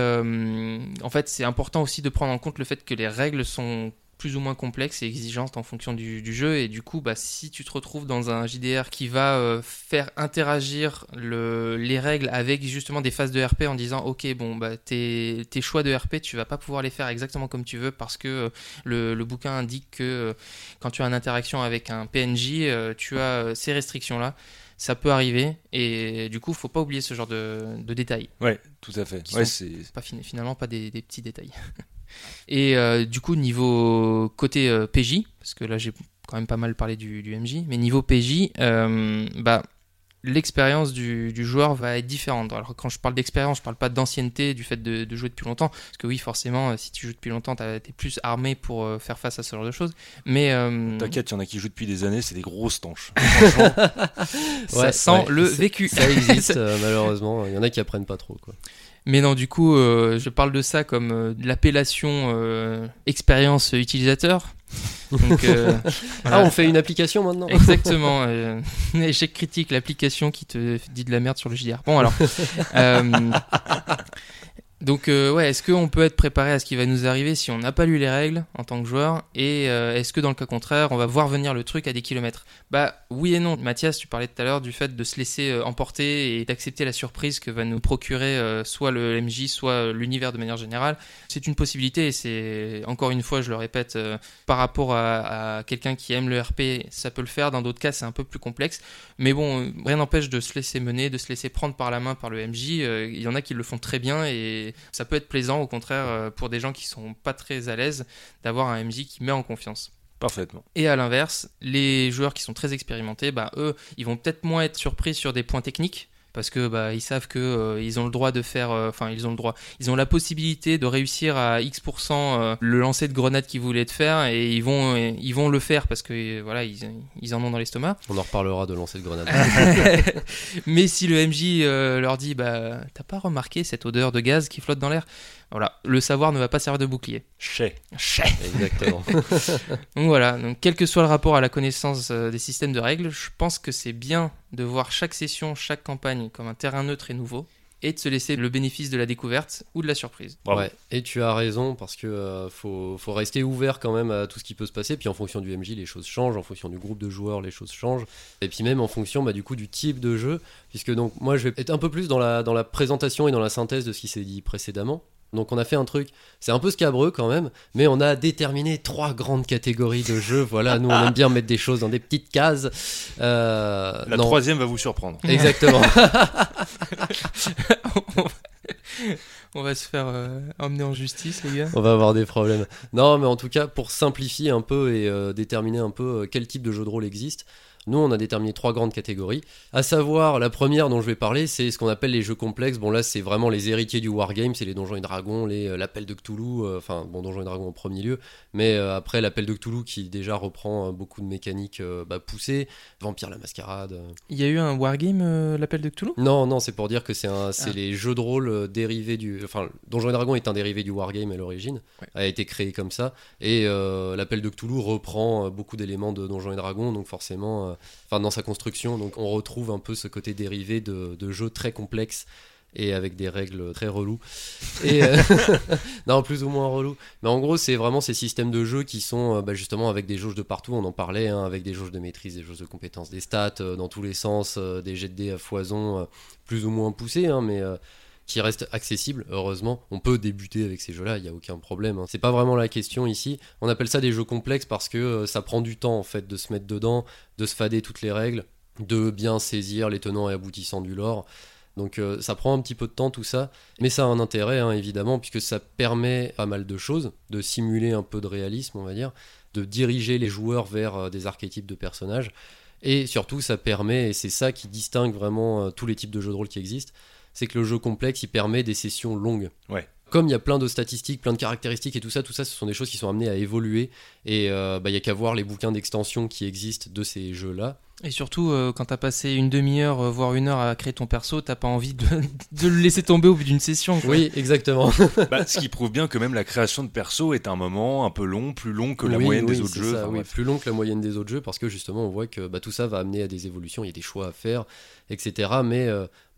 en fait, c'est important aussi de prendre en compte le fait que les règles sont plus ou moins complexe et exigeante en fonction du jeu, et du coup si tu te retrouves dans un JDR qui va faire interagir les règles avec justement des phases de RP en disant tes choix de RP tu vas pas pouvoir les faire exactement comme tu veux parce que le bouquin indique que quand tu as une interaction avec un PNJ tu as ces restrictions là. Ça peut arriver, et du coup, faut pas oublier ce genre de détails. Ouais, tout à fait. Ouais, c'est pas finalement pas des petits détails. Et du coup, niveau côté PJ, parce que là j'ai quand même pas mal parlé du MJ, mais niveau PJ, l'expérience du joueur va être différente. Alors quand je parle d'expérience, je parle pas d'ancienneté, du fait de jouer depuis longtemps, parce que oui, forcément, si tu joues depuis longtemps, t'es plus armé pour faire face à ce genre de choses. Mais t'inquiète, il y en a qui jouent depuis des années, c'est des grosses tanches. Ça sent le vécu. Ça existe malheureusement. Il y en a qui apprennent pas trop, quoi. Mais non, du coup, je parle de ça comme l'appellation expérience utilisateur. Donc, on fait une application maintenant. Exactement. Échec Critique, l'application qui te dit de la merde sur le JDR. Bon, alors. Est-ce qu'on peut être préparé à ce qui va nous arriver si on n'a pas lu les règles en tant que joueur, et est-ce que dans le cas contraire, on va voir venir le truc à des kilomètres ? Oui et non. Mathias, tu parlais tout à l'heure du fait de se laisser emporter et d'accepter la surprise que va nous procurer soit le MJ, soit l'univers de manière générale. C'est une possibilité, et c'est, encore une fois, je le répète, par rapport à quelqu'un qui aime le RP, ça peut le faire. Dans d'autres cas, c'est un peu plus complexe. Mais bon, rien n'empêche de se laisser mener, de se laisser prendre par la main par le MJ. Il y en a qui le font très bien, et ça peut être plaisant, au contraire, pour des gens qui sont pas très à l'aise, d'avoir un MJ qui met en confiance. Parfaitement. Et à l'inverse, les joueurs qui sont très expérimentés, eux, ils vont peut-être moins être surpris sur des points techniques, parce que ils savent que ils ont le droit de faire, ils ont la possibilité de réussir à X% le lancer de grenade qu'ils voulaient faire, et ils vont le faire parce que ils en ont dans l'estomac. On en reparlera de lancer de grenade. Mais si le MJ leur dit t'as pas remarqué cette odeur de gaz qui flotte dans l'air ? Voilà, le savoir ne va pas servir de bouclier. Chais. Exactement. Donc voilà, donc quel que soit le rapport à la connaissance des systèmes de règles, je pense que c'est bien de voir chaque session, chaque campagne comme un terrain neutre et nouveau, et de se laisser le bénéfice de la découverte ou de la surprise. Ouais, et tu as raison, parce que faut rester ouvert quand même à tout ce qui peut se passer, puis en fonction du MJ, les choses changent, en fonction du groupe de joueurs, les choses changent, et puis même en fonction du coup du type de jeu, puisque donc moi je vais être un peu plus dans la présentation et dans la synthèse de ce qui s'est dit précédemment. Donc on a fait un truc, c'est un peu scabreux quand même, mais on a déterminé 3 grandes catégories de jeux. Voilà, nous on aime bien mettre des choses dans des petites cases. La troisième va vous surprendre. Exactement. On va se faire emmener en justice, les gars. On va avoir des problèmes. Non, mais en tout cas, pour simplifier un peu et déterminer un peu quel type de jeu de rôle existe, nous, on a déterminé 3 grandes catégories, à savoir la première dont je vais parler, c'est ce qu'on appelle les jeux complexes. Bon, là, c'est vraiment les héritiers du wargame, c'est les Donjons et Dragons, l'Appel de Cthulhu, Donjons et Dragons en premier lieu, mais après l'Appel de Cthulhu qui déjà reprend beaucoup de mécaniques poussées, Vampire la mascarade. Il y a eu un wargame, l'Appel de Cthulhu ? Non, c'est pour dire que c'est les jeux de rôle dérivés du... Enfin, Donjons et Dragons est un dérivé du wargame à l'origine, a été créé comme ça, et l'Appel de Cthulhu reprend beaucoup d'éléments de Donjons et Dragons, donc forcément... dans sa construction, donc on retrouve un peu ce côté dérivé de jeux très complexes et avec des règles très reloues et non, plus ou moins relou, mais en gros c'est vraiment ces systèmes de jeu qui sont justement avec des jauges de partout, on en parlait, avec des jauges de maîtrise, des jauges de compétences, des stats dans tous les sens, des jets de dés à foison plus ou moins poussés, mais qui restent accessibles, heureusement. On peut débuter avec ces jeux-là, il n'y a aucun problème. C'est pas vraiment la question ici. On appelle ça des jeux complexes parce que ça prend du temps en fait de se mettre dedans, de se fader toutes les règles, de bien saisir les tenants et aboutissants du lore. Donc ça prend un petit peu de temps tout ça, mais ça a un intérêt évidemment, puisque ça permet pas mal de choses, de simuler un peu de réalisme, on va dire, de diriger les joueurs vers des archétypes de personnages, et surtout ça permet, et c'est ça qui distingue vraiment tous les types de jeux de rôle qui existent, c'est que le jeu complexe, il permet des sessions longues. Ouais. Comme il y a plein de statistiques, plein de caractéristiques et tout ça, ce sont des choses qui sont amenées à évoluer. Et y a qu'à voir les bouquins d'extension qui existent de ces jeux-là. Et surtout, quand t'as passé une demi-heure, voire une heure à créer ton perso, t'as pas envie de le laisser tomber au bout d'une session, quoi. Oui, exactement. Ce qui prouve bien que même la création de perso est un moment un peu long, plus long que la moyenne des autres jeux. Plus long que la moyenne des autres jeux, parce que justement, on voit que tout ça va amener à des évolutions, il y a des choix à faire, etc. Mais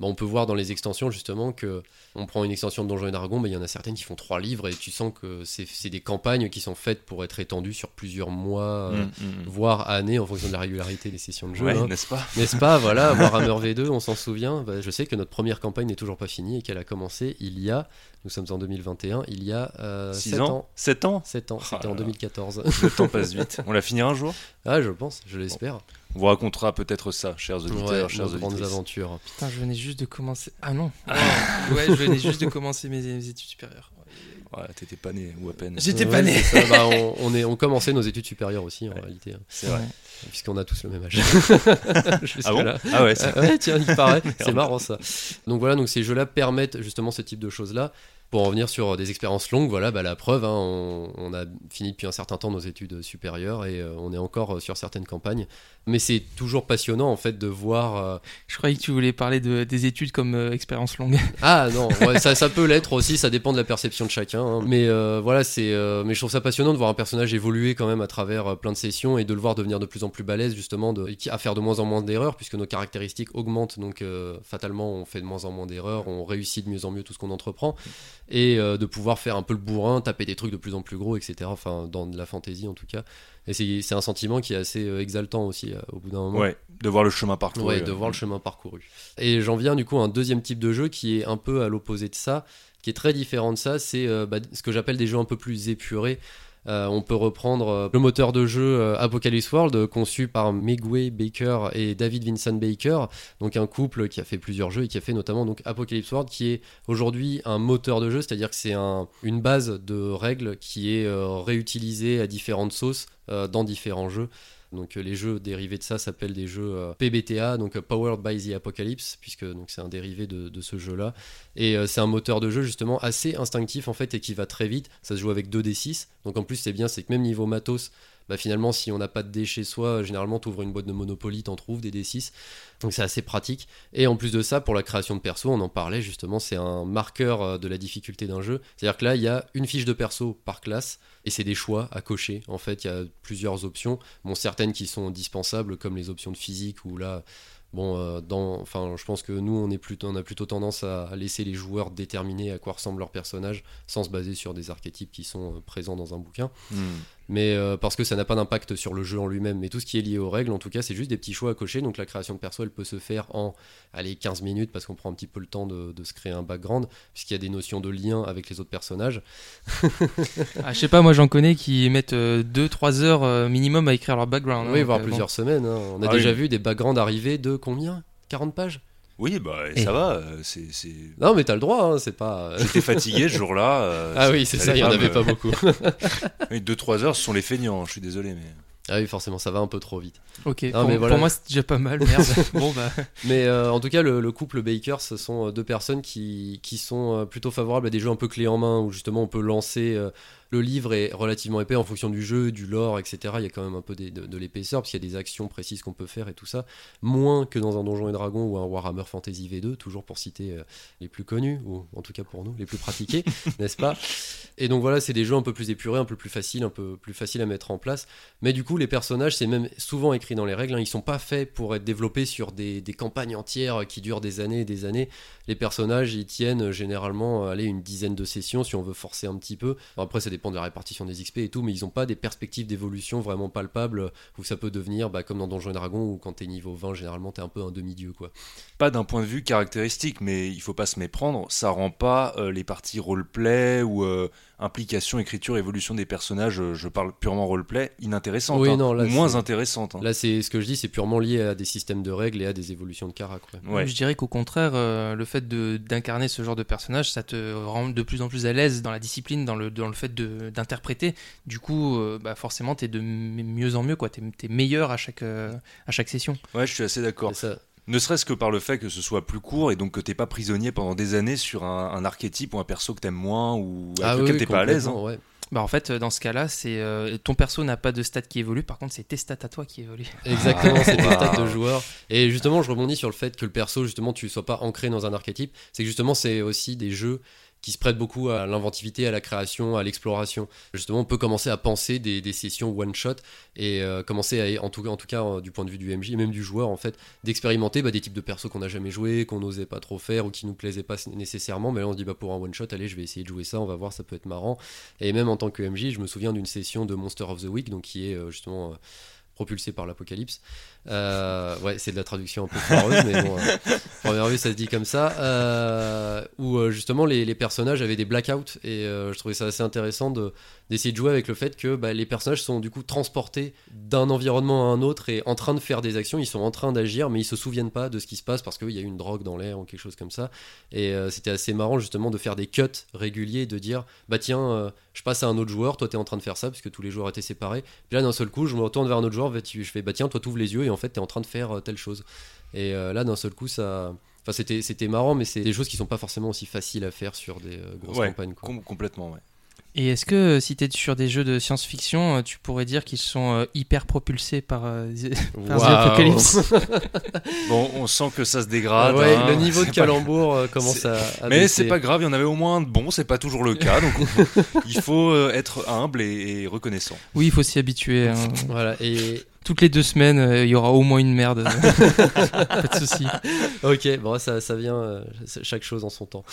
on peut voir dans les extensions, justement, que on prend une extension de Donjons et Dragons, il y en a certaines qui font 3 livres et tu sens que c'est des campagnes qui sont faites pour être étendues sur plusieurs mois, voire années, en fonction de la régularité des sessions de jeu. Ouais, n'est-ce pas ? N'est-ce pas ? Voilà, Warhammer V2, on s'en souvient. Je sais que notre première campagne n'est toujours pas finie et qu'elle a commencé nous sommes en 2021, il y a 7 ans, c'était en 2014. Le temps passe vite. On la finira un jour ? Ah, je pense, je l'espère. Bon. On vous racontera peut-être ça, chers auditeurs, chers auditrices. Grandes aventures. Putain, je venais juste de commencer... Ah non. Je venais juste de commencer mes études supérieures. Ouais, t'étais pas né, ou à peine. J'étais pas né. On commençait nos études supérieures aussi, en réalité. C'est vrai. Puisqu'on a tous le même âge. Jusque-là. Ah bon ? Ah ouais, c'est vrai. Tiens, il paraît. C'est marrant, ça. Donc voilà, ces jeux-là permettent justement ce type de choses-là. Pour en revenir sur des expériences longues, voilà, la preuve, on a fini depuis un certain temps nos études supérieures et on est encore sur certaines campagnes. Mais c'est toujours passionnant en fait de voir... Je croyais que tu voulais parler des études comme expérience longue. Ah non, ouais, ça peut l'être aussi, ça dépend de la perception de chacun. Mais voilà, mais je trouve ça passionnant de voir un personnage évoluer quand même à travers plein de sessions et de le voir devenir de plus en plus balèze justement, à faire de moins en moins d'erreurs puisque nos caractéristiques augmentent. Donc fatalement, on fait de moins en moins d'erreurs, on réussit de mieux en mieux tout ce qu'on entreprend. Et de pouvoir faire un peu le bourrin, taper des trucs de plus en plus gros, etc. Enfin, dans de la fantasy en tout cas. Et c'est un sentiment qui est assez exaltant aussi au bout d'un moment. Ouais, de voir le chemin parcouru. Ouais, de voir le chemin parcouru. Et j'en viens du coup à un deuxième type de jeu qui est un peu à l'opposé de ça, qui est très différent de ça. C'est ce que j'appelle des jeux un peu plus épurés. On peut reprendre le moteur de jeu Apocalypse World, conçu par Meguey Baker et David Vincent Baker, donc un couple qui a fait plusieurs jeux et qui a fait notamment donc Apocalypse World, qui est aujourd'hui un moteur de jeu, c'est-à-dire que c'est une base de règles qui est réutilisée à différentes sauces dans différents jeux. Donc les jeux dérivés de ça s'appellent des jeux PBTA, donc Powered by the Apocalypse, puisque donc, c'est un dérivé de ce jeu-là. Et c'est un moteur de jeu justement assez instinctif en fait et qui va très vite. Ça se joue avec 2d6, donc en plus c'est bien, c'est que même niveau matos, bah finalement, si on n'a pas de dés chez soi, généralement, t'ouvres une boîte de Monopoly, t'en trouves des D6. Donc c'est assez pratique. Et en plus de ça, pour la création de perso, on en parlait justement, c'est un marqueur de la difficulté d'un jeu. C'est-à-dire que là, il y a une fiche de perso par classe, et c'est des choix à cocher. En fait, il y a plusieurs options. Bon, certaines qui sont dispensables, comme les options de physique, où là... Bon, je pense que nous, on a plutôt tendance à laisser les joueurs déterminer à quoi ressemble leur personnage sans se baser sur des archétypes qui sont présents dans un bouquin. Mais parce que ça n'a pas d'impact sur le jeu en lui-même. Mais tout ce qui est lié aux règles, en tout cas, c'est juste des petits choix à cocher. Donc la création de perso, elle peut se faire en 15 minutes parce qu'on prend un petit peu le temps de se créer un background, puisqu'il y a des notions de lien avec les autres personnages. Je sais pas, moi j'en connais qui mettent 2-3 heures minimum à écrire leur background. Oui, voire plusieurs semaines. Hein. On a déjà vu des backgrounds arriver de... Combien ? 40 pages ? Oui, bah ça va. C'est... Non, mais t'as le droit, hein, c'est pas. J'étais fatigué ce jour-là. C'est ça, il n'y en avait pas beaucoup. 2-3 heures, ce sont les feignants, je suis désolé, mais. Ah oui, forcément, ça va un peu trop vite. Ok, pour moi, c'est déjà pas mal, merde. Mais en tout cas, le couple Baker, ce sont deux personnes qui sont plutôt favorables à des jeux un peu clés en main, où justement on peut lancer. Le livre est relativement épais en fonction du jeu, du lore, etc. Il y a quand même un peu de l'épaisseur, parce qu'il y a des actions précises qu'on peut faire et tout ça. Moins que dans un Donjons et Dragons ou un Warhammer Fantasy V2, toujours pour citer les plus connus, ou en tout cas pour nous, les plus pratiqués, n'est-ce pas ? Et donc voilà, c'est des jeux un peu plus épurés, un peu plus faciles à mettre en place. Mais du coup, les personnages, c'est même souvent écrit dans les règles, hein. Ils sont pas faits pour être développés sur des campagnes entières qui durent des années et des années. Les personnages, ils tiennent généralement une dizaine de sessions, si on veut forcer un petit peu. Bon, après, c'est dépend de la répartition des XP et tout, mais ils n'ont pas des perspectives d'évolution vraiment palpables où ça peut devenir comme dans Donjons et Dragons où quand t'es niveau 20 généralement t'es un peu un demi-dieu quoi. Pas d'un point de vue caractéristique, mais il faut pas se méprendre, ça rend pas les parties roleplay ou implication, écriture, évolution des personnages, je parle purement roleplay, inintéressante, moins intéressante. Hein. Là c'est ce que je dis, c'est purement lié à des systèmes de règles et à des évolutions de caractère. Ouais. Je dirais qu'au contraire, le fait d'incarner ce genre de personnage, ça te rend de plus en plus à l'aise dans la discipline, dans le fait d'interpréter. Du coup, forcément, t'es de mieux en mieux, quoi. T'es meilleur à chaque session. Ouais, je suis assez d'accord. Ne serait-ce que par le fait que ce soit plus court et donc que t'es pas prisonnier pendant des années sur un archétype ou un perso que t'aimes moins ou avec lequel t'es pas à l'aise. Hein. Ouais. En fait, dans ce cas-là, c'est ton perso n'a pas de stats qui évoluent, par contre, c'est tes stats à toi qui évoluent. Exactement, c'est tes stats de joueur. Et justement, je rebondis sur le fait que le perso, justement, tu sois pas ancré dans un archétype. C'est que justement, c'est aussi des jeux qui se prête beaucoup à l'inventivité, à la création, à l'exploration. Justement, on peut commencer à penser des sessions one-shot et commencer, en tout cas, du point de vue du MJ, même du joueur, en fait, d'expérimenter des types de persos qu'on n'a jamais joué, qu'on n'osait pas trop faire ou qui ne nous plaisaient pas nécessairement. Mais là, on se dit, pour un one-shot, allez, je vais essayer de jouer ça, on va voir, ça peut être marrant. Et même en tant que MJ, je me souviens d'une session de Monster of the Week, donc qui est justement... propulsé par l'apocalypse. C'est de la traduction un peu foireuse, mais bon, première vue, ça se dit comme ça. Où justement, les personnages avaient des blackouts, et je trouvais ça assez intéressant d'essayer de jouer avec le fait que les personnages sont du coup transportés d'un environnement à un autre et en train de faire des actions, ils sont en train d'agir, mais ils se souviennent pas de ce qui se passe parce qu'il y a une drogue dans l'air ou quelque chose comme ça. Et c'était assez marrant justement de faire des cuts réguliers, de dire, je passe à un autre joueur, toi t'es en train de faire ça, parce que tous les joueurs étaient séparés. Puis là, d'un seul coup, je me retourne vers un autre joueur, je fais toi t'ouvres les yeux et en fait t'es en train de faire telle chose, et là d'un seul coup ça, c'était marrant, mais c'est des choses qui sont pas forcément aussi faciles à faire sur des grosses campagnes quoi. Complètement ouais. Et est-ce que si t'es sur des jeux de science-fiction, tu pourrais dire qu'ils sont hyper propulsés par Apocalypse? Bon, on sent que ça se dégrade. Ouais, hein, le niveau de calembour commence à mais baisser. C'est pas grave, il y en avait au moins un de bon, c'est pas toujours le cas, donc il faut être humble et reconnaissant. Oui, il faut s'y habituer. Hein. Voilà, et... Toutes les 2 semaines, il y aura au moins une merde. Pas de souci. Ok, bon, ça vient, chaque chose en son temps.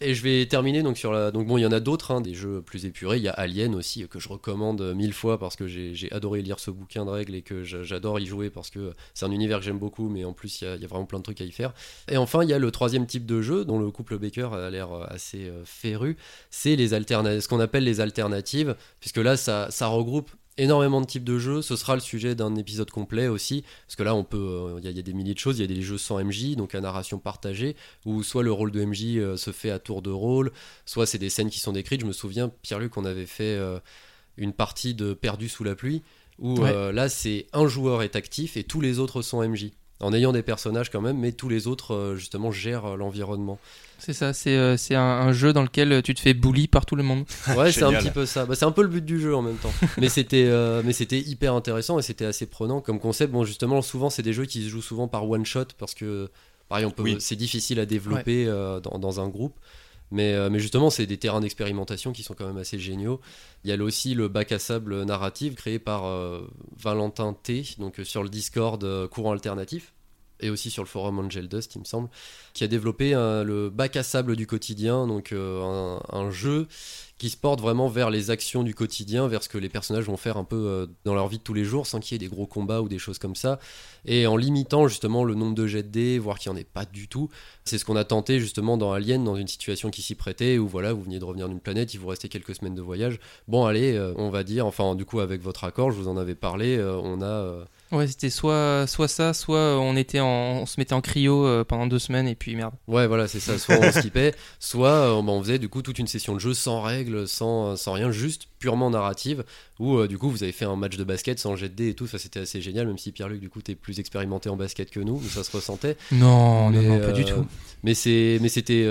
Et je vais terminer donc sur la. Donc bon, il y en a d'autres, hein, des jeux plus épurés. Il y a Alien aussi que je recommande 1000 fois parce que j'ai adoré lire ce bouquin de règles et que j'adore y jouer parce que c'est un univers que j'aime beaucoup. Mais en plus, il y a vraiment plein de trucs à y faire. Et enfin, il y a le troisième type de jeu dont le couple Baker a l'air assez féru. C'est ce qu'on appelle les alternatives, puisque là, ça regroupe énormément de types de jeux. Ce sera le sujet d'un épisode complet aussi, parce que là on peut, il y a des milliers de choses. Il y a des jeux sans MJ, donc à narration partagée, où soit le rôle de MJ se fait à tour de rôle, soit c'est des scènes qui sont décrites. Je me souviens, Pierre-Luc, on avait fait une partie de Perdu sous la pluie, où là c'est un joueur est actif et tous les autres sont MJ. en ayant des personnages quand même, mais tous les autres justement gèrent l'environnement. C'est ça, c'est un jeu dans lequel tu te fais bully par tout le monde. Ouais, c'est un petit peu ça. Bah, c'est un peu le but du jeu en même temps. mais c'était hyper intéressant et c'était assez prenant comme concept. Bon, justement, souvent, c'est des jeux qui se jouent souvent par one shot parce que pareil, c'est difficile à développer dans un groupe. Mais justement, c'est des terrains d'expérimentation qui sont quand même assez géniaux. Il y a aussi le bac à sable narratif créé par Valentin T, donc sur le Discord courant alternatif, et aussi sur le forum Angel Dust, il me semble, qui a développé le bac à sable du quotidien, donc un jeu qui se porte vraiment vers les actions du quotidien, vers ce que les personnages vont faire un peu dans leur vie de tous les jours, sans qu'il y ait des gros combats ou des choses comme ça, et en limitant justement le nombre de jets de dés, voire qu'il n'y en ait pas du tout. C'est ce qu'on a tenté justement dans Alien, dans une situation qui s'y prêtait, où voilà, vous veniez de revenir d'une planète, il vous restait quelques semaines de voyage. Bon allez, on va dire, enfin du coup avec votre accord, je vous en avais parlé, on a... Ouais, c'était soit ça, soit on se mettait en cryo pendant 2 semaines et puis merde. Ouais, voilà, c'est ça, soit on skippait, soit on faisait du coup toute une session de jeu sans règles, sans rien, juste purement narrative, où du coup vous avez fait un match de basket sans jet de dés et tout, ça c'était assez génial, même si Pierre-Luc du coup t'es plus expérimenté en basket que nous, où ça se ressentait. Non, pas du tout. Mais c'était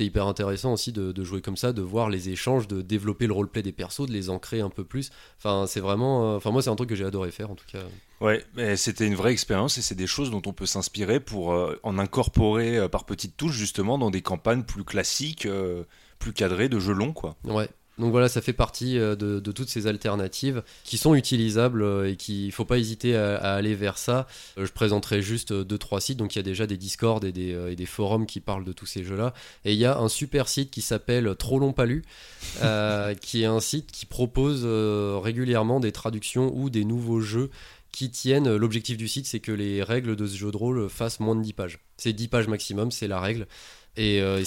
hyper intéressant aussi de jouer comme ça, de voir les échanges, de développer le roleplay des persos, de les ancrer un peu plus. Enfin, c'est vraiment... Moi, c'est un truc que j'ai adoré faire, en tout cas. Ouais, mais c'était une vraie expérience et c'est des choses dont on peut s'inspirer pour en incorporer par petites touches, justement, dans des campagnes plus classiques, plus cadrées, de jeux longs, quoi. Ouais. Donc voilà, ça fait partie de toutes ces alternatives qui sont utilisables et qu'il ne faut pas hésiter à aller vers ça. Je présenterai juste 2-3 sites, donc il y a déjà des Discord et des forums qui parlent de tous ces jeux-là. Et il y a un super site qui s'appelle Trop long pas lu, qui est un site qui propose régulièrement des traductions ou des nouveaux jeux qui tiennent. L'objectif du site, c'est que les règles de ce jeu de rôle fassent moins de 10 pages. C'est 10 pages maximum, c'est la règle.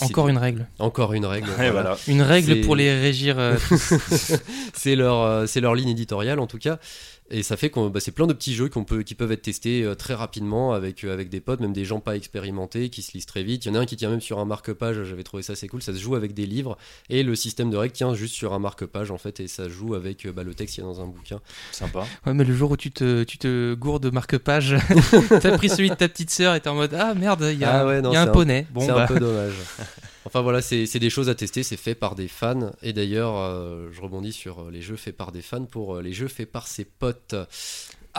Encore une règle. Voilà. Une règle pour les régir. C'est leur ligne éditoriale en tout cas. Et ça fait que c'est plein de petits jeux qui peuvent être testés très rapidement avec des potes, même des gens pas expérimentés qui se lisent très vite. Il y en a un qui tient même sur un marque-page, j'avais trouvé ça assez cool, ça se joue avec des livres et le système de règles tient juste sur un marque-page en fait et ça se joue avec le texte qu'il y a dans un bouquin. Sympa. Ouais, mais le jour où tu te gourdes de marque-page, t'as pris celui de ta petite sœur et t'es en mode ah merde, il y a un poney. Bon, c'est un peu dommage. Enfin voilà, c'est des choses à tester, c'est fait par des fans. Et d'ailleurs, je rebondis sur les jeux faits par des fans pour les jeux faits par ses potes.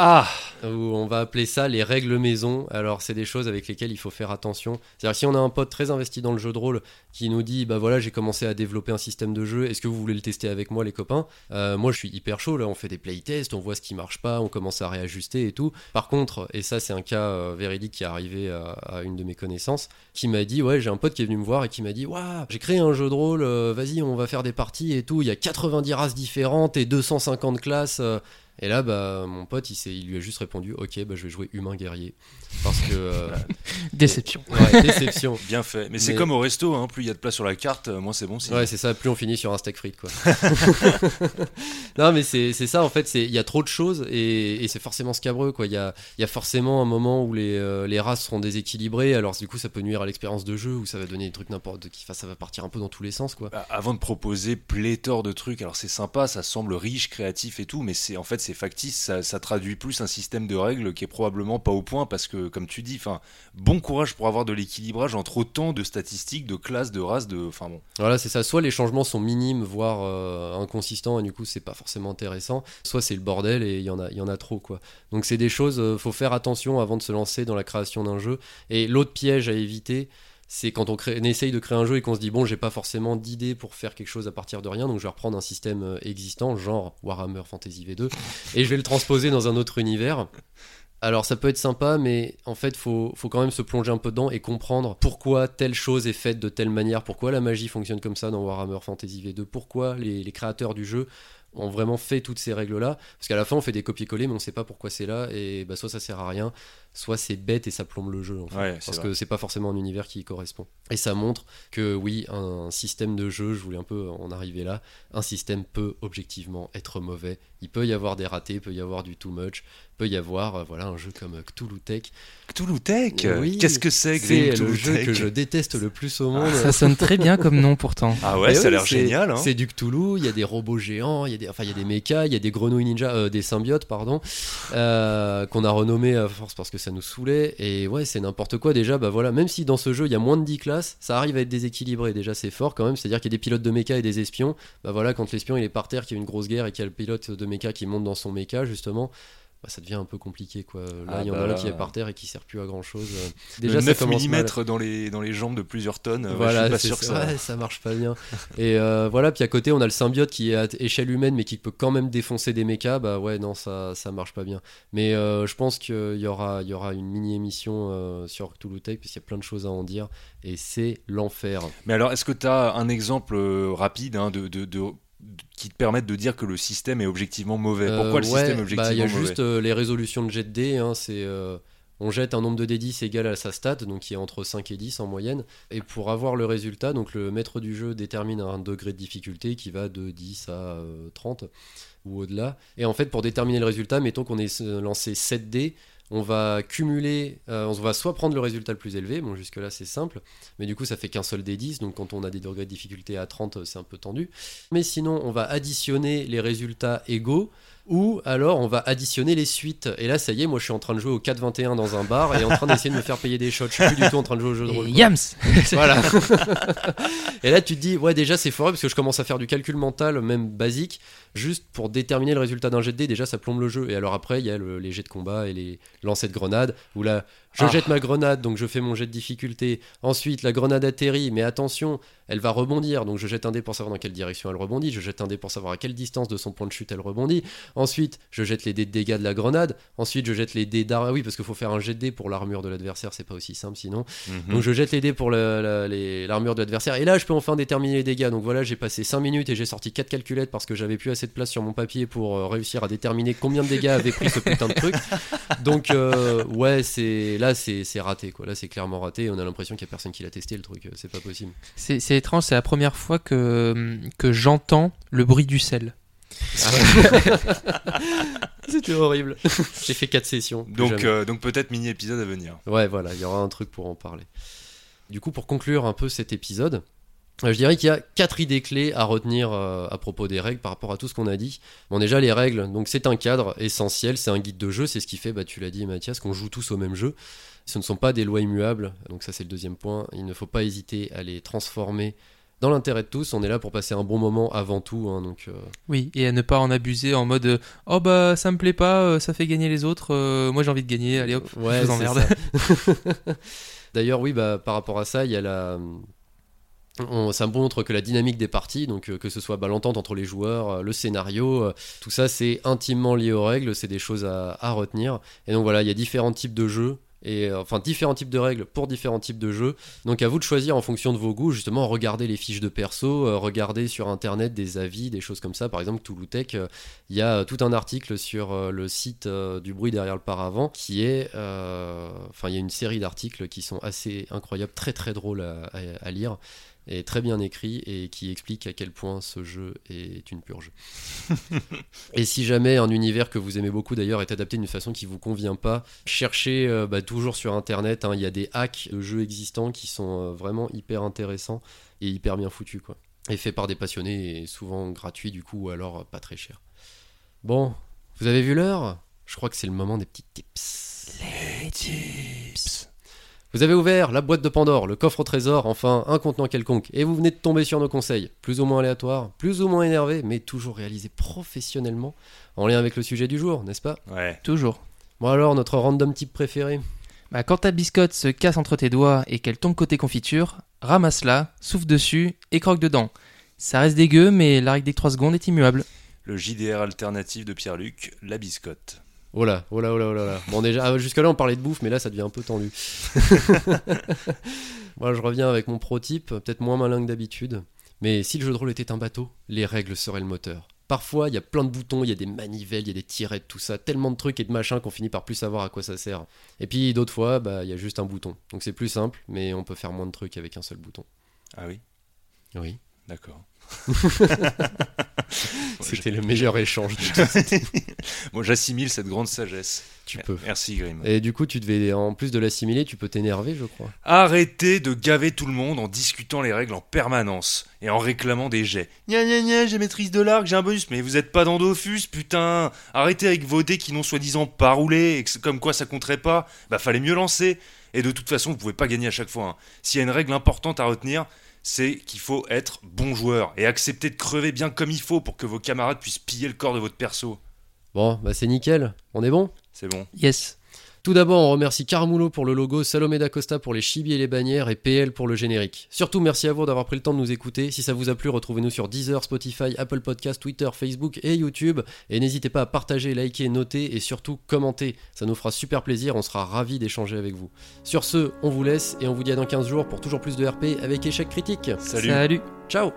Ah, on va appeler ça les règles maison. Alors c'est des choses avec lesquelles il faut faire attention. C'est-à-dire si on a un pote très investi dans le jeu de rôle qui nous dit bah voilà j'ai commencé à développer un système de jeu, est-ce que vous voulez le tester avec moi les copains ? Moi je suis hyper chaud là, on fait des playtests, on voit ce qui marche pas, on commence à réajuster et tout. Par contre, et ça c'est un cas véridique qui est arrivé à une de mes connaissances, qui m'a dit ouais j'ai un pote qui est venu me voir et qui m'a dit waouh j'ai créé un jeu de rôle, vas-y on va faire des parties et tout, il y a 90 races différentes et 250 classes. Et là, bah, mon pote, il lui a juste répondu « Ok, bah, je vais jouer humain guerrier. » Parce que... Déception. Ouais, déception. Bien fait. Mais c'est comme au resto, hein, plus il y a de plats sur la carte, moins c'est bon. Ouais, c'est ça, plus on finit sur un steak frites, quoi. Non, mais c'est ça, en fait, il y a trop de choses et c'est forcément scabreux, quoi. Il y a forcément un moment où les races seront déséquilibrées, alors du coup, ça peut nuire à l'expérience de jeu, où ça va donner des trucs n'importe qui, enfin, ça va partir un peu dans tous les sens, quoi. Bah, avant de proposer pléthore de trucs, alors c'est sympa, ça semble riche, créatif et tout, mais c'est factice, ça traduit plus un système de règles qui est probablement pas au point parce que, comme tu dis, bon courage pour avoir de l'équilibrage entre autant de statistiques, de classes, de races, bon. Voilà, c'est ça. Soit les changements sont minimes, voire inconsistants, et du coup, c'est pas forcément intéressant. Soit c'est le bordel et il y en a trop, quoi. Donc, c'est des choses, faut faire attention avant de se lancer dans la création d'un jeu. Et l'autre piège à éviter, c'est quand on essaye de créer un jeu et qu'on se dit bon j'ai pas forcément d'idée pour faire quelque chose à partir de rien donc je vais reprendre un système existant genre Warhammer Fantasy V2 et je vais le transposer dans un autre univers. Alors ça peut être sympa mais en fait faut quand même se plonger un peu dedans et comprendre pourquoi telle chose est faite de telle manière, pourquoi la magie fonctionne comme ça dans Warhammer Fantasy V2, pourquoi les créateurs du jeu ont vraiment fait toutes ces règles-là, parce qu'à la fin on fait des copier-coller mais on sait pas pourquoi c'est là et bah soit ça sert à rien, soit c'est bête et ça plombe le jeu en fait, ouais, parce que c'est pas forcément un univers qui y correspond. Et ça montre que oui, un système de jeu, je voulais un peu en arriver là, un système peut objectivement être mauvais, il peut y avoir des ratés, il peut y avoir du too much, il peut y avoir un jeu comme Cthulhu Tech. Cthulhu Tech oui, qu'est-ce que c'est Grimm, Cthulhu Tech ? C'est le jeu que je déteste le plus au monde. Ça sonne très bien comme nom pourtant. Ah ouais, ça a l'air génial. Hein. C'est du Cthulhu, il y a des robots géants, il y a des mechas, il y a des grenouilles ninja, des symbiotes, qu'on a renommés à force parce que ça nous saoulait. Et ouais, c'est n'importe quoi déjà. Bah voilà, même si dans ce jeu il y a moins de 10 classes, ça arrive à être déséquilibré. Déjà, c'est fort quand même. C'est-à-dire qu'il y a des pilotes de méca et des espions. Bah voilà, quand l'espion il est par terre, qu'il y a une grosse guerre et qu'il y a le pilote de méca qui monte dans son méca, justement. Bah, ça devient un peu compliqué quoi. Là, il y en a un qui est par terre et qui sert plus à grand chose. Déjà, 9 mm dans les jambes de plusieurs tonnes. Voilà, je suis pas sûr que ça. Ouais, ça marche pas bien. Et voilà, puis à côté, on a le symbiote qui est à échelle humaine mais qui peut quand même défoncer des mechas. Bah ouais, non, ça marche pas bien. Mais je pense qu'il y aura une mini-émission sur Cthulhu Tech parce qu'il y a plein de choses à en dire et c'est l'enfer. Mais alors, est-ce que t'as un exemple rapide qui te permettent de dire que le système est objectivement mauvais? Pourquoi le système est objectivement mauvais? Il y a juste les résolutions de jet de dés, hein, c'est... On jette un nombre de D10 égal à sa stat, donc qui est entre 5 et 10 en moyenne. Et pour avoir le résultat, donc le maître du jeu détermine un degré de difficulté qui va de 10 à 30 ou au-delà. Et en fait, pour déterminer le résultat, mettons qu'on ait lancé 7 dés, on va cumuler, on va soit prendre le résultat le plus élevé, bon jusque-là c'est simple, mais du coup ça fait qu'un seul D10, donc quand on a des degrés de difficulté à 30, c'est un peu tendu. Mais sinon, on va additionner les résultats égaux, ou alors on va additionner les suites. Et là, ça y est, moi je suis en train de jouer au 4-21 dans un bar et en train d'essayer de me faire payer des shots. Je suis plus du tout en train de jouer au jeu de rôle. Yams. Voilà. Et là, tu te dis, ouais, déjà c'est foireux parce que je commence à faire du calcul mental, même basique, juste pour déterminer le résultat d'un jet de dés. Déjà, ça plombe le jeu. Et alors après, il y a les jets de combat et les lancers de grenades où là, je jette ma grenade, donc je fais mon jet de difficulté. Ensuite, la grenade atterrit, mais attention, elle va rebondir. Donc je jette un dé pour savoir dans quelle direction elle rebondit. Je jette un dé pour savoir à quelle distance de son point de chute elle rebondit. Ensuite, je jette les dés de dégâts de la grenade. Ensuite, je jette les dés d'armure. Ah oui, parce qu'il faut faire un jet de dés pour l'armure de l'adversaire. C'est pas aussi simple sinon. Mm-hmm. Donc je jette les dés pour l'armure de l'adversaire. Et là, je peux enfin déterminer les dégâts. Donc voilà, j'ai passé 5 minutes et j'ai sorti 4 calculettes parce que j'avais plus assez de place sur mon papier pour réussir à déterminer combien de dégâts avait pris ce putain de truc. Donc ouais, c'est raté quoi. Là c'est clairement raté et on a l'impression qu'il y a personne qui l'a testé le truc, c'est pas possible. C'est étrange, c'est la première fois que j'entends le bruit du sel. C'était horrible. J'ai fait 4 sessions. Donc peut-être mini épisode à venir. Ouais voilà, il y aura un truc pour en parler. Du coup pour conclure un peu cet épisode, je dirais qu'il y a 4 idées clés à retenir à propos des règles par rapport à tout ce qu'on a dit. Bon, déjà, les règles, donc c'est un cadre essentiel, c'est un guide de jeu, c'est ce qui fait, bah, tu l'as dit Mathias, qu'on joue tous au même jeu. Ce ne sont pas des lois immuables, donc ça c'est le deuxième point. Il ne faut pas hésiter à les transformer dans l'intérêt de tous. On est là pour passer un bon moment avant tout. Hein, donc, Oui, et à ne pas en abuser en mode « Oh bah ça me plaît pas, ça fait gagner les autres, moi j'ai envie de gagner, allez hop, je vous emmerde. » D'ailleurs, oui, bah, par rapport à ça, il y a ça montre que la dynamique des parties, donc que ce soit l'entente entre les joueurs, le scénario, tout ça c'est intimement lié aux règles, c'est des choses à retenir. Et donc voilà, il y a différents types de jeux, différents types de règles pour différents types de jeux. Donc à vous de choisir en fonction de vos goûts, justement, regardez les fiches de perso, regardez sur internet des avis, des choses comme ça. Par exemple, Cthulhu Tech, il y a tout un article sur le site du bruit derrière le paravent qui est... il y a une série d'articles qui sont assez incroyables, très très drôles à lire. Est très bien écrit et qui explique à quel point ce jeu est une purge. Et si jamais un univers que vous aimez beaucoup d'ailleurs est adapté d'une façon qui vous convient pas, cherchez toujours sur internet, hein, y a des hacks de jeux existants qui sont vraiment hyper intéressants et hyper bien foutus quoi. Et faits par des passionnés et souvent gratuits du coup, ou alors pas très cher. Bon, vous avez vu l'heure ? Je crois que c'est le moment des petits tips. Les tips. Vous avez ouvert la boîte de Pandore, le coffre au trésor, enfin un contenant quelconque, et vous venez de tomber sur nos conseils, plus ou moins aléatoires, plus ou moins énervés, mais toujours réalisés professionnellement, en lien avec le sujet du jour, n'est-ce pas ? Ouais. Toujours. Bon alors, notre random type préféré ? Bah, quand ta biscotte se casse entre tes doigts et qu'elle tombe côté confiture, ramasse-la, souffle dessus et croque dedans. Ça reste dégueu, mais la règle des 3 secondes est immuable. Le JDR alternatif de Pierre-Luc, la biscotte. Oh là, oh là, oh là, oh là. Bon, déjà, jusque-là, on parlait de bouffe, mais là, ça devient un peu tendu. Moi, je reviens avec mon pro-type, peut-être moins malin que d'habitude. Mais si le jeu de rôle était un bateau, les règles seraient le moteur. Parfois, il y a plein de boutons, il y a des manivelles, il y a des tirettes, tout ça. Tellement de trucs et de machins qu'on finit par plus savoir à quoi ça sert. Et puis, d'autres fois, bah, il y a juste un bouton. Donc, c'est plus simple, mais on peut faire moins de trucs avec un seul bouton. Ah oui ? Oui. D'accord. C'était le meilleur échange de tout. Bon, j'assimile cette grande sagesse. Tu peux. Merci Grimm. Et du coup, tu devais, en plus de l'assimiler, tu peux t'énerver, je crois. Arrêtez de gaver tout le monde en discutant les règles en permanence et en réclamant des jets. Gna gna gna, j'ai maîtrise de l'arc, j'ai un bonus, mais vous êtes pas dans Dofus, putain. Arrêtez avec vos dés qui n'ont soi-disant pas roulé, et que, comme quoi ça compterait pas. Bah fallait mieux lancer. Et de toute façon, vous pouvez pas gagner à chaque fois. Hein. S'il y a une règle importante à retenir, c'est qu'il faut être bon joueur et accepter de crever bien comme il faut pour que vos camarades puissent piller le corps de votre perso. Bon, bah c'est nickel. On est bon ? C'est bon. Yes. Tout d'abord, on remercie Carmulo pour le logo, Salomé d'Acosta pour les chibis et les bannières et PL pour le générique. Surtout, merci à vous d'avoir pris le temps de nous écouter. Si ça vous a plu, retrouvez-nous sur Deezer, Spotify, Apple Podcasts, Twitter, Facebook et YouTube. Et n'hésitez pas à partager, liker, noter et surtout commenter. Ça nous fera super plaisir, on sera ravis d'échanger avec vous. Sur ce, on vous laisse et on vous dit à dans 15 jours pour toujours plus de RP avec Échec Critique. Salut. Ciao.